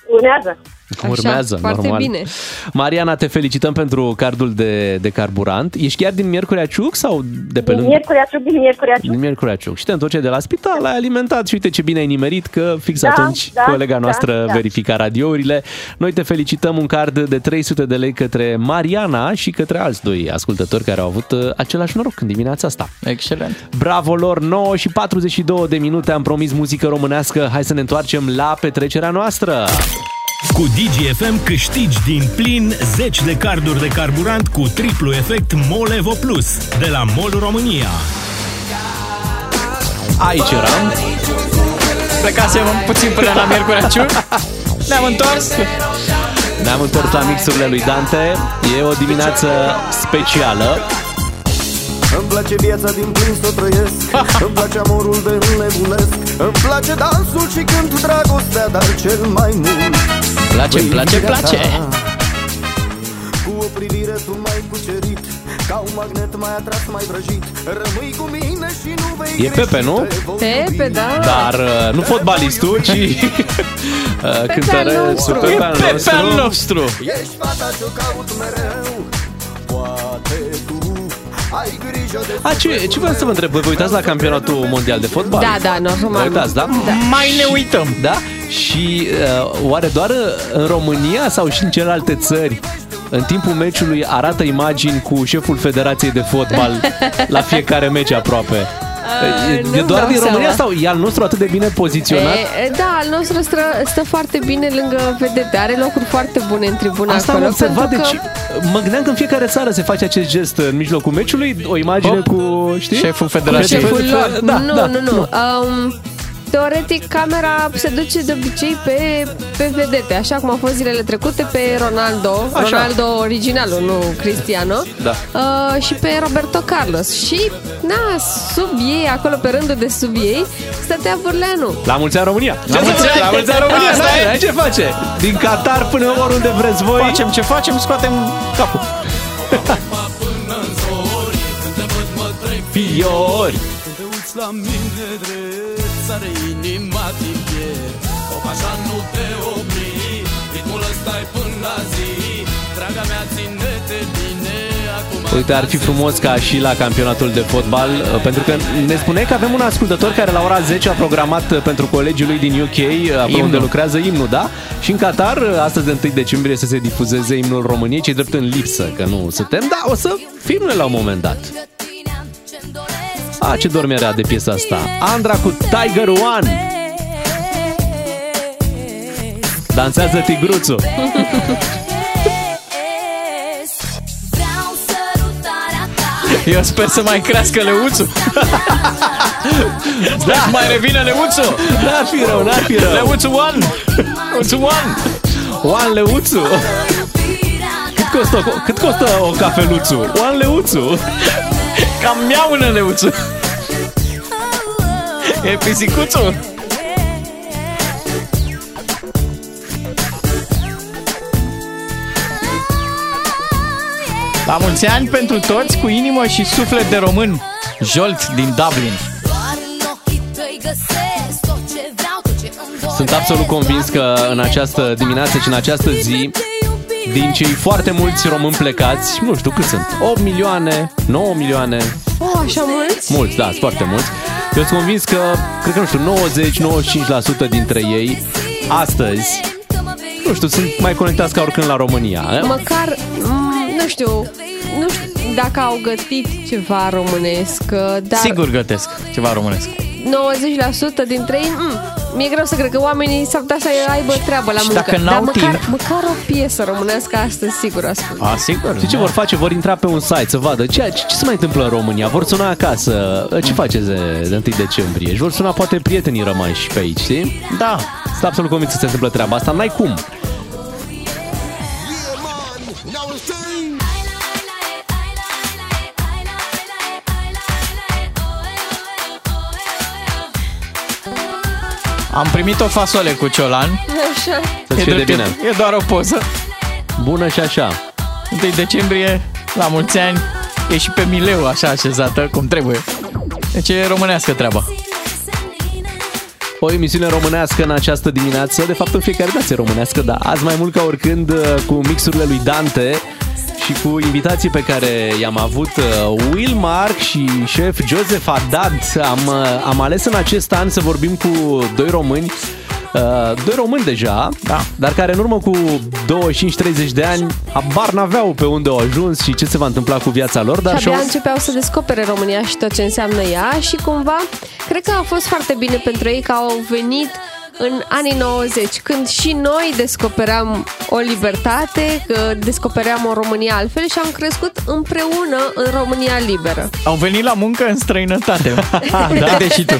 Urmează. Așa, urmează, foarte normal. Bine. Mariana, te felicităm pentru cardul de carburant. Ești chiar din Miercurea Ciuc sau de pe lângă? Din Miercurea Ciuc. Și te întorci de la spital, ai alimentat și uite ce bine ai nimerit că fix atunci colega noastră verifica radiourile. Noi te felicităm, un card de 300 de lei către Mariana și către alți doi ascultători care au avut același noroc în dimineața asta. Excelent. Bravo lor. 9:42, am promis muzică românească. Hai să ne întoarcem la petrecerea noastră. Cu Digi FM câștigi din plin 10 de carduri de carburant cu triplu efect MOL EVO Plus de la MOL România. Aici eram. Plecasem puțin până la Miercurea Ciuc. Ne-am întors la mixurile lui Dante. E o dimineață specială. Îmi place viața din plin să o trăiesc, îmi place amorul de înnebunesc, îmi place dansul și cântul, dragostea, dar cel mai mult place. Cu o privire tu m-ai cucerit, ca un magnet m-ai atras, m-ai vrăjit, rămâi cu mine și nu vei greși. E Pepe, nu? Pepe, da. Dar nu fotbalistul, ci cântărețul Pepe al nostru. Ești fata ce-o caut mereu, poate tu. Ce vreau să vă întreb? Voi vă uitați la campionatul mondial de fotbal? Da, normal. Vă uitați, da? Mai ne uităm. Da? Și oare doar în România sau și în celelalte țări în timpul meciului arată imagini cu șeful Federației de Fotbal la fiecare meci aproape? E doar din România sau e al nostru atât de bine poziționat? Da, al nostru stă foarte bine lângă vedete. Are locuri foarte bune în tribuna. Asta acolo, am observat, deci mă gândeam că în fiecare țară se face acest gest în mijlocul meciului. O imagine cu, știi? Șeful Federației. Nu. Teoretic, camera se duce de obicei pe vedete, așa cum au fost zilele trecute pe Ronaldo, așa. Ronaldo originalul, nu Cristiano, și pe Roberto Carlos. Și, sub ei, acolo pe rândul de sub ei, stătea Burleanu. La mulți ani România! La mulți ani România! Stai, ce face? Din Qatar până oriunde vreți voi. Facem ce facem, scoatem capul. Fiori! La mine drept, sare inima din piept. Opa, așa nu te opri, ritmul ăsta-i până la zi. Draga mea, ține-te bine. Uite, ar fi frumos ca și la campionatul de fotbal, pentru că ne spune că avem un ascultător care la ora 10 a programat pentru colegii lui din UK, acolo unde lucrează, imnul, da? Și în Qatar, astăzi de 1 decembrie, să se difuzeze imnul României, ce drept în lipsă, că nu suntem, dar o să fim noi la un moment dat. Ce dormerea de piesa asta. Andra cu Tiger One. Dansează tigruțul. Eu sper să mai crească leuțul. Da, mai revine leuțul. N-ar fi rău. Leuțul One. One leuțu. Cât costă o cafeluțu? One leuțu. Cam mi-au un leuțu. E pisicuțul. La mulți ani pentru toți, cu inimă și suflet de român. Jolt din Dublin. Sunt absolut convins că în această dimineață și în această zi, din cei foarte mulți români plecați, nu știu cât sunt, 8 milioane, 9 milioane. O, așa mulți? Mulți, da, foarte mulți. Eu sunt convins că, cred că, nu știu, 90-95% dintre ei, astăzi, nu știu, sunt mai conectați ca oricând la România. Măcar, nu știu dacă au gătit ceva românesc, dar... Sigur gătesc ceva românesc. 90% dintre ei... Mi-e greu să cred că oamenii s-ar putea să aibă treabă la muncă. Dacă n-au măcar o piesă românească astăzi, sigur, ascult. Sigur. Și ce vor face? Vor intra pe un site să vadă ce se mai întâmplă în România. Vor suna acasă. Ce faceți de 1 decembrie? Și vor suna poate prietenii rămași pe aici, știi? Da. Sunt absolut convins că se întâmplă treaba asta. N-ai cum. Am primit o fasole cu ciolan. Așa. Să-ți fie de bine. E doar o poză. Bună și așa. 1 decembrie, la mulți ani, e și pe Mileu așa așezată, cum trebuie. Deci e românească treaba. O emisiune românească în această dimineață, de fapt în fiecare dată e românească, dar azi mai mult ca oricând cu mixurile lui Dante și cu invitații pe care i-am avut, Will Mark și șef Joseph Hadad. Am ales în acest an să vorbim cu doi români deja, da, dar care în urmă cu 25-30 de ani habar n-aveau pe unde au ajuns și ce se va întâmpla cu viața lor. Dar și abia începeau să descopere România și tot ce înseamnă ea și cumva cred că a fost foarte bine pentru ei că au venit în anii 90, când și noi descopeream o libertate, descopeream o România altfel și am crescut împreună în România liberă. Au venit la muncă în străinătate. Da, deși tu.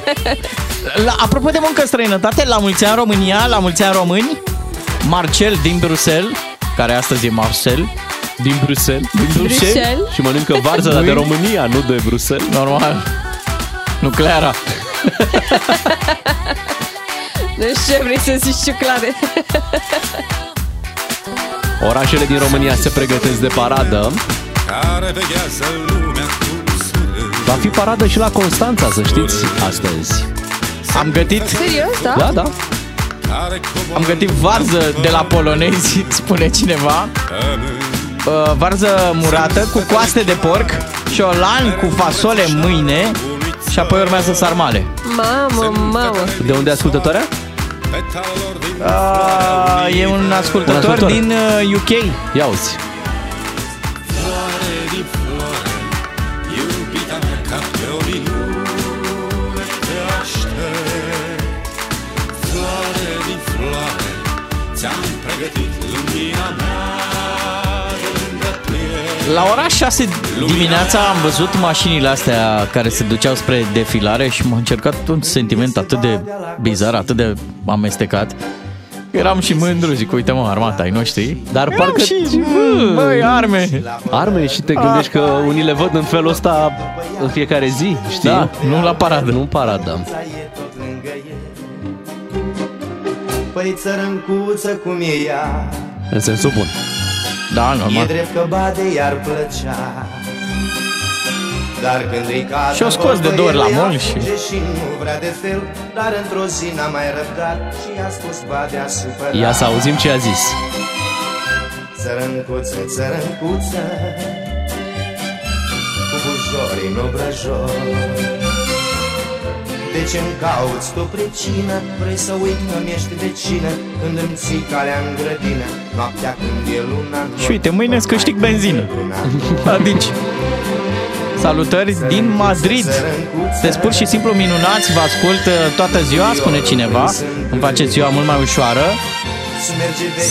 Apropo de muncă în străinătate, la mulți ani România, la mulți ani români, Marcel din Bruxelles, care astăzi e Marcel, din Bruxelles, și mănâncă varză, dar de România, nu de Bruxelles. Normal. Nu Clara. Deci ce vrei să zici, Ciuclare? Orașele din România se pregătesc de paradă. Va fi paradă și la Constanța, să știți, astăzi. Am gătit... Serios, da? Da, da. Am gătit varză de la polonezi, spune cineva. Varză murată cu coaste de porc, șolan cu fasole mâine și apoi urmează sarmale. Mamă. De unde ascultătoarea? E un ascultător din UK. Ia uzi. La ora 6 dimineața am văzut mașinile astea care se duceau spre defilare și m-a încercat un sentiment atât de bizar, atât de amestecat. Eram și mândru, zic, uite mă, armata ai noștri. Dar parcă... Băi, arme și te gândești că unii le văd în felul ăsta în fiecare zi, știi? Da, nu la paradă. Nu paradă. Păi țărâncuță cum e ea. În sensul bun. Da, normal. E drept că bade i-ar plăcea. Dar când îi cadă, și-o scos de două ori la MOL și nu vrea de fel, dar într-o zi n-a mai răbdat și i-a spus badea supărat. Ia să auzim ce a zis. Țărâncuță, țărâncuță, cu bujorii în obrăjor, de ce îmi cauți tu pricină? Vrei să uit că-mi ești vecină, când îmi ții calea în grădină, noaptea când e luna. Și uite, mâine îți câștig benzină. Adici. Salutări din Madrid. Sunteți pur și simplu minunați. Vă ascult toată ziua, spune cineva. Îmi faceți ziua mult mai ușoară.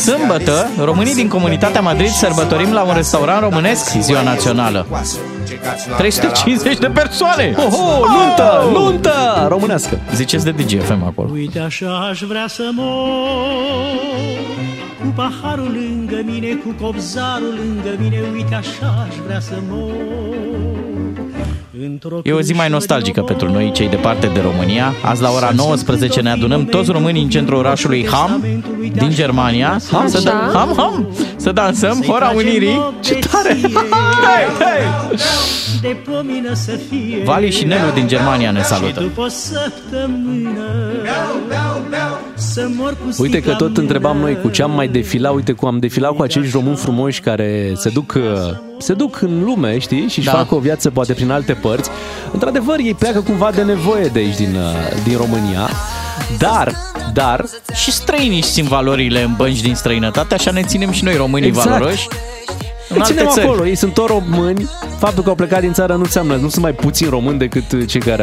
Sâmbătă, românii din comunitatea Madrid sărbătorim la un restaurant românesc ziua națională. 350 de persoane! Oho, nuntă românească! Ziceți de Digi FM acolo. Uite așa aș vrea să mor, cu paharul lângă mine, cu copzarul lângă mine. Uite așa aș vrea să mor. E o zi mai nostalgică pentru noi, cei departe de România. Azi la ora 19 ne adunăm toți românii în centrul orașului Hamm din Germania. Hamm! Să dansăm, ora unirii. Ce tare! Vali și Nelu din Germania ne salută. Uite că tot întrebam noi cu ce am mai defilat. Uite cum am defilat cu acești români frumoși care se duc în lume, știi? Și-și fac o viață poate prin alte părți. Într-adevăr, ei pleacă cumva de nevoie de aici din România. Dar și străinii simt valorile în bănci din străinătate. Așa ne ținem și noi românii valoroși. Îi ținem acolo, ei sunt tot români. Faptul că au plecat din țară nu înseamnă, nu sunt mai puțin români decât cei care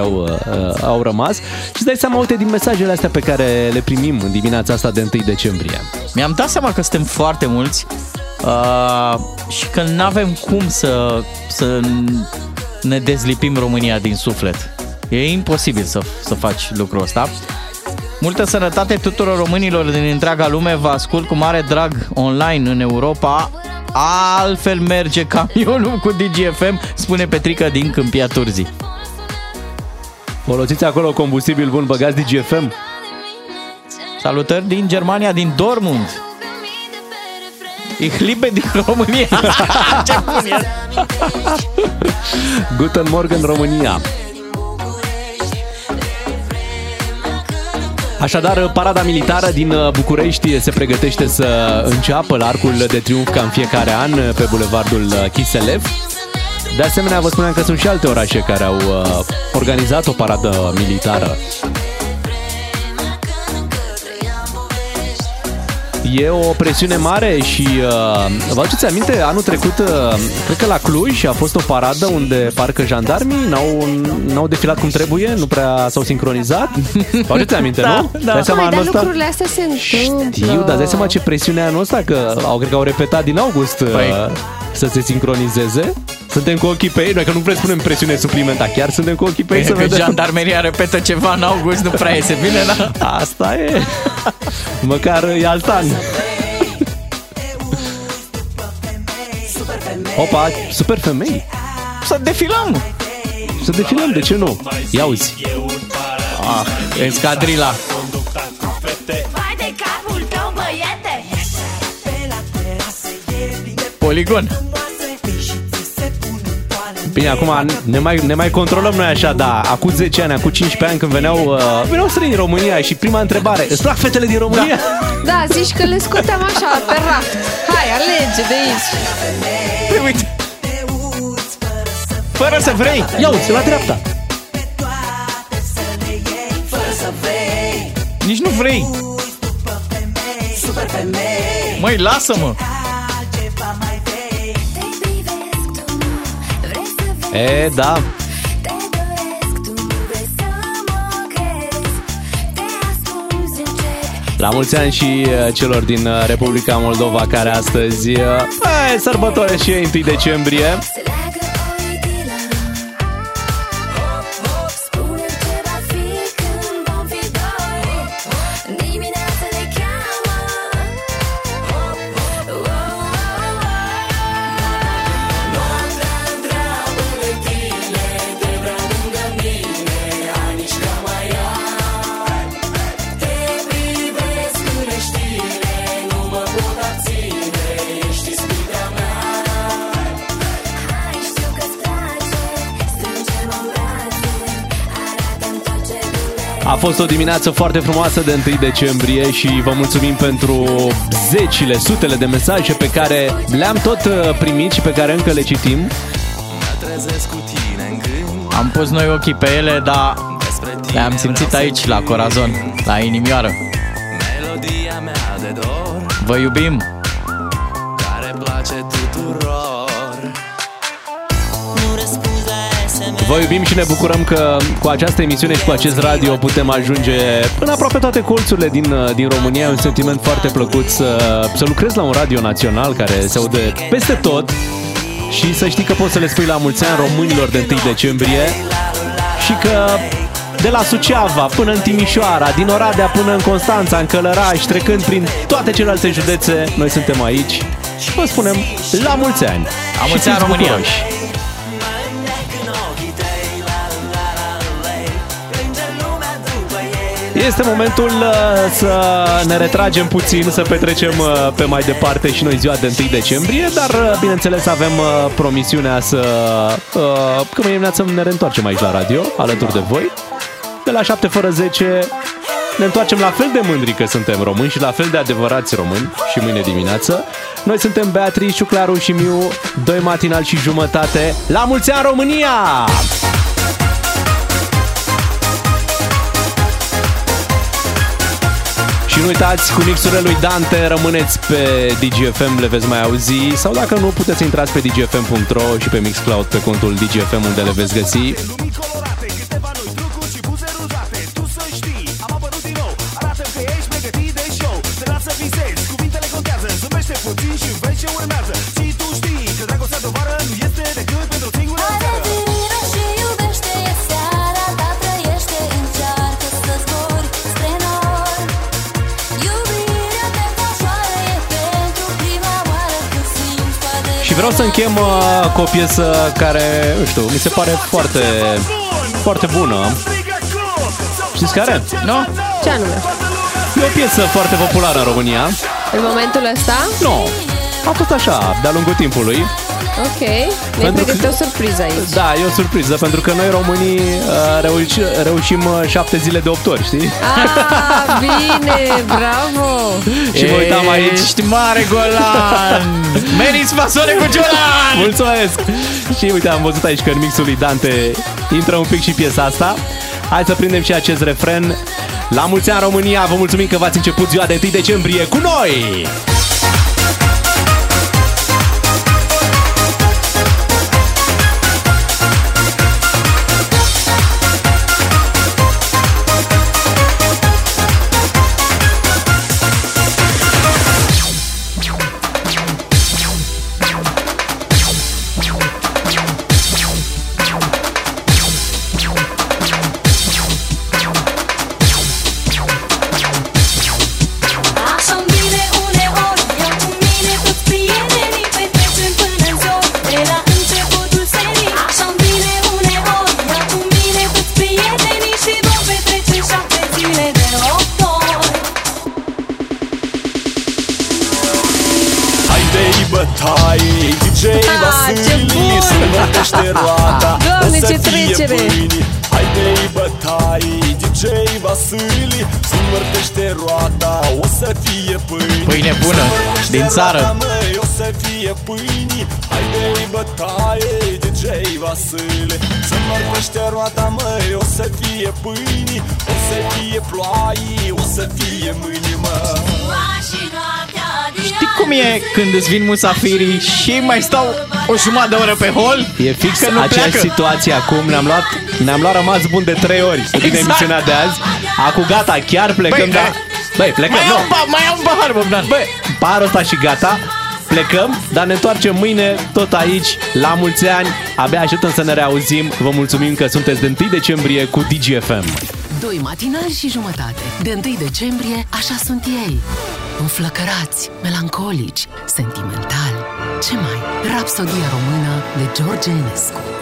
au rămas. Și dai seama, uite, din mesajele astea pe care le primim în dimineața asta de 1 decembrie. Mi-am dat seama că suntem foarte mulți și că n-avem cum să ne dezlipim România din suflet. E imposibil să faci lucrul ăsta. Multă sănătate tuturor românilor din întreaga lume. Vă ascult cu mare drag online în Europa. Altfel merge camionul cu Digi FM, spune Petrica din Câmpia Turzii. Folosiți acolo combustibil bun, băgați Digi FM. Salutări din Germania, din Dortmund. Ich liebe din România. Ce bun e. Guten Morgen România. Așadar, parada militară din București se pregătește să înceapă la Arcul de Triunf ca în fiecare an pe bulevardul Chiselev. De asemenea, vă spuneam că sunt și alte orașe care au organizat o paradă militară. E o presiune mare și vă aduceți aminte, anul trecut, cred că la Cluj a fost o paradă unde parcă jandarmii n-au defilat cum trebuie, nu prea s-au sincronizat. Vă aduceți aminte, da, nu? Da. Păi, dar lucrurile astea se întâmplă. Știu, dar dai seama ce presiune anul ăsta, că cred că au repetat din august să se sincronizeze. Suntem cu ochii pe ei, noi că nu vreți să punem presiune suplimentară, chiar suntem cu ochii pe ei să vedem. Jandarmeria repetă ceva în august, nu prea iese bine, da? Asta e. Măcar e alt an. Opa, super femei. Să defilăm. Să defilăm, de ce nu? Ia uzi. Ah, escadrila. Poligon. Bine, acum ne mai controlăm noi așa, dar acum 10 ani, acum 15 ani când veneau străini în România și prima întrebare, îți plac fetele din România? Da, zici că le scoteam așa, pe raft. Hai, alege de aici. Păi uite. Fără să vrei. Ia uite, la dreapta. Nici nu vrei. Măi, lasă-mă. E, da. La mulți ani și celor din Republica Moldova care astăzi sărbătoresc și 1 decembrie. A fost o dimineață foarte frumoasă de 1 decembrie și vă mulțumim pentru zecile, sutele de mesaje pe care le-am tot primit și pe care încă le citim. Am pus noi ochii pe ele, dar le-am simțit aici, la corazon, la inimioară. Vă iubim! Vă iubim și ne bucurăm că cu această emisiune și cu acest radio putem ajunge în aproape toate colțurile din România. E un sentiment foarte plăcut să lucrezi la un radio național care se aude peste tot și să știi că poți să le spui la mulți ani românilor de 1 decembrie și că de la Suceava până în Timișoara, din Oradea până în Constanța, în Călăraș, trecând prin toate celelalte județe, noi suntem aici și vă spunem la mulți ani. La mulți ani, România! Bucuroși. Este momentul să ne retragem puțin, să petrecem pe mai departe și noi ziua de 1 decembrie, dar bineînțeles avem promisiunea că mâine dimineață ne reîntoarcem aici la radio, alături de voi. De la 7:10 ne întoarcem la fel de mândri că suntem români și la fel de adevărați români și mâine dimineață. Noi suntem Beatrice, Ciuclaru și Miu, 2 matinal și jumătate. La mulți ani, România! Și nu uitați, cu mixurile lui Dante rămâneți pe Digi FM, le veți mai auzi. Sau dacă nu, puteți intrați pe digifm.ro și pe Mixcloud pe contul Digi FM, unde le veți găsi. Vreau să închem cu o piesă care, nu știu, mi se pare foarte, foarte bună. Știți care? Nu? Ce anume? E o piesă foarte populară în România. În momentul ăsta? Nu. A fost așa, de-a lungul timpului. Ok, ne-ai pregătit o surpriză aici. Da, e o surpriză, pentru că noi românii reușim 7 zile de 8 ori, știi? Ah, bine, bravo! Și mă uitam aici. Ești mare, Golan! Meniți fasole cu Golan! Mulțumesc! Și uite, am văzut aici că în mixul lui Dante intră un pic și piesa asta. Hai să prindem și acest refren. La mulți ani, România! Vă mulțumim că v-ați început ziua de 1 decembrie cu noi! Pâine bună, din țară. O să fie pâini, hai de bătaie, DJ Vasile. Să mărbește roata, măi, o să fie pâini, o să fie ploaie, o să fie mâine, mă. Știi cum e când îți vin musafirii și mai stau o jumătate de oră pe hol? E fix că nu aceeași situație acum. Ne-am luat rămas bun de 3 ori cu tine emisiunea de azi. Acum gata, chiar plecăm. Băi, plecăm, mai am un pahar, Bogdan. Băi, paharul ăsta și gata. Plecăm, dar ne întoarcem mâine tot aici. La mulți ani. Abia așteptăm să ne reauzim. Vă mulțumim că sunteți de 1 decembrie cu Digi FM. 2 matinali și jumătate. De 1 decembrie, așa sunt ei. Înflăcărați, melancolici, sentimentali. Ce mai? Rapsodia Română de George Enescu.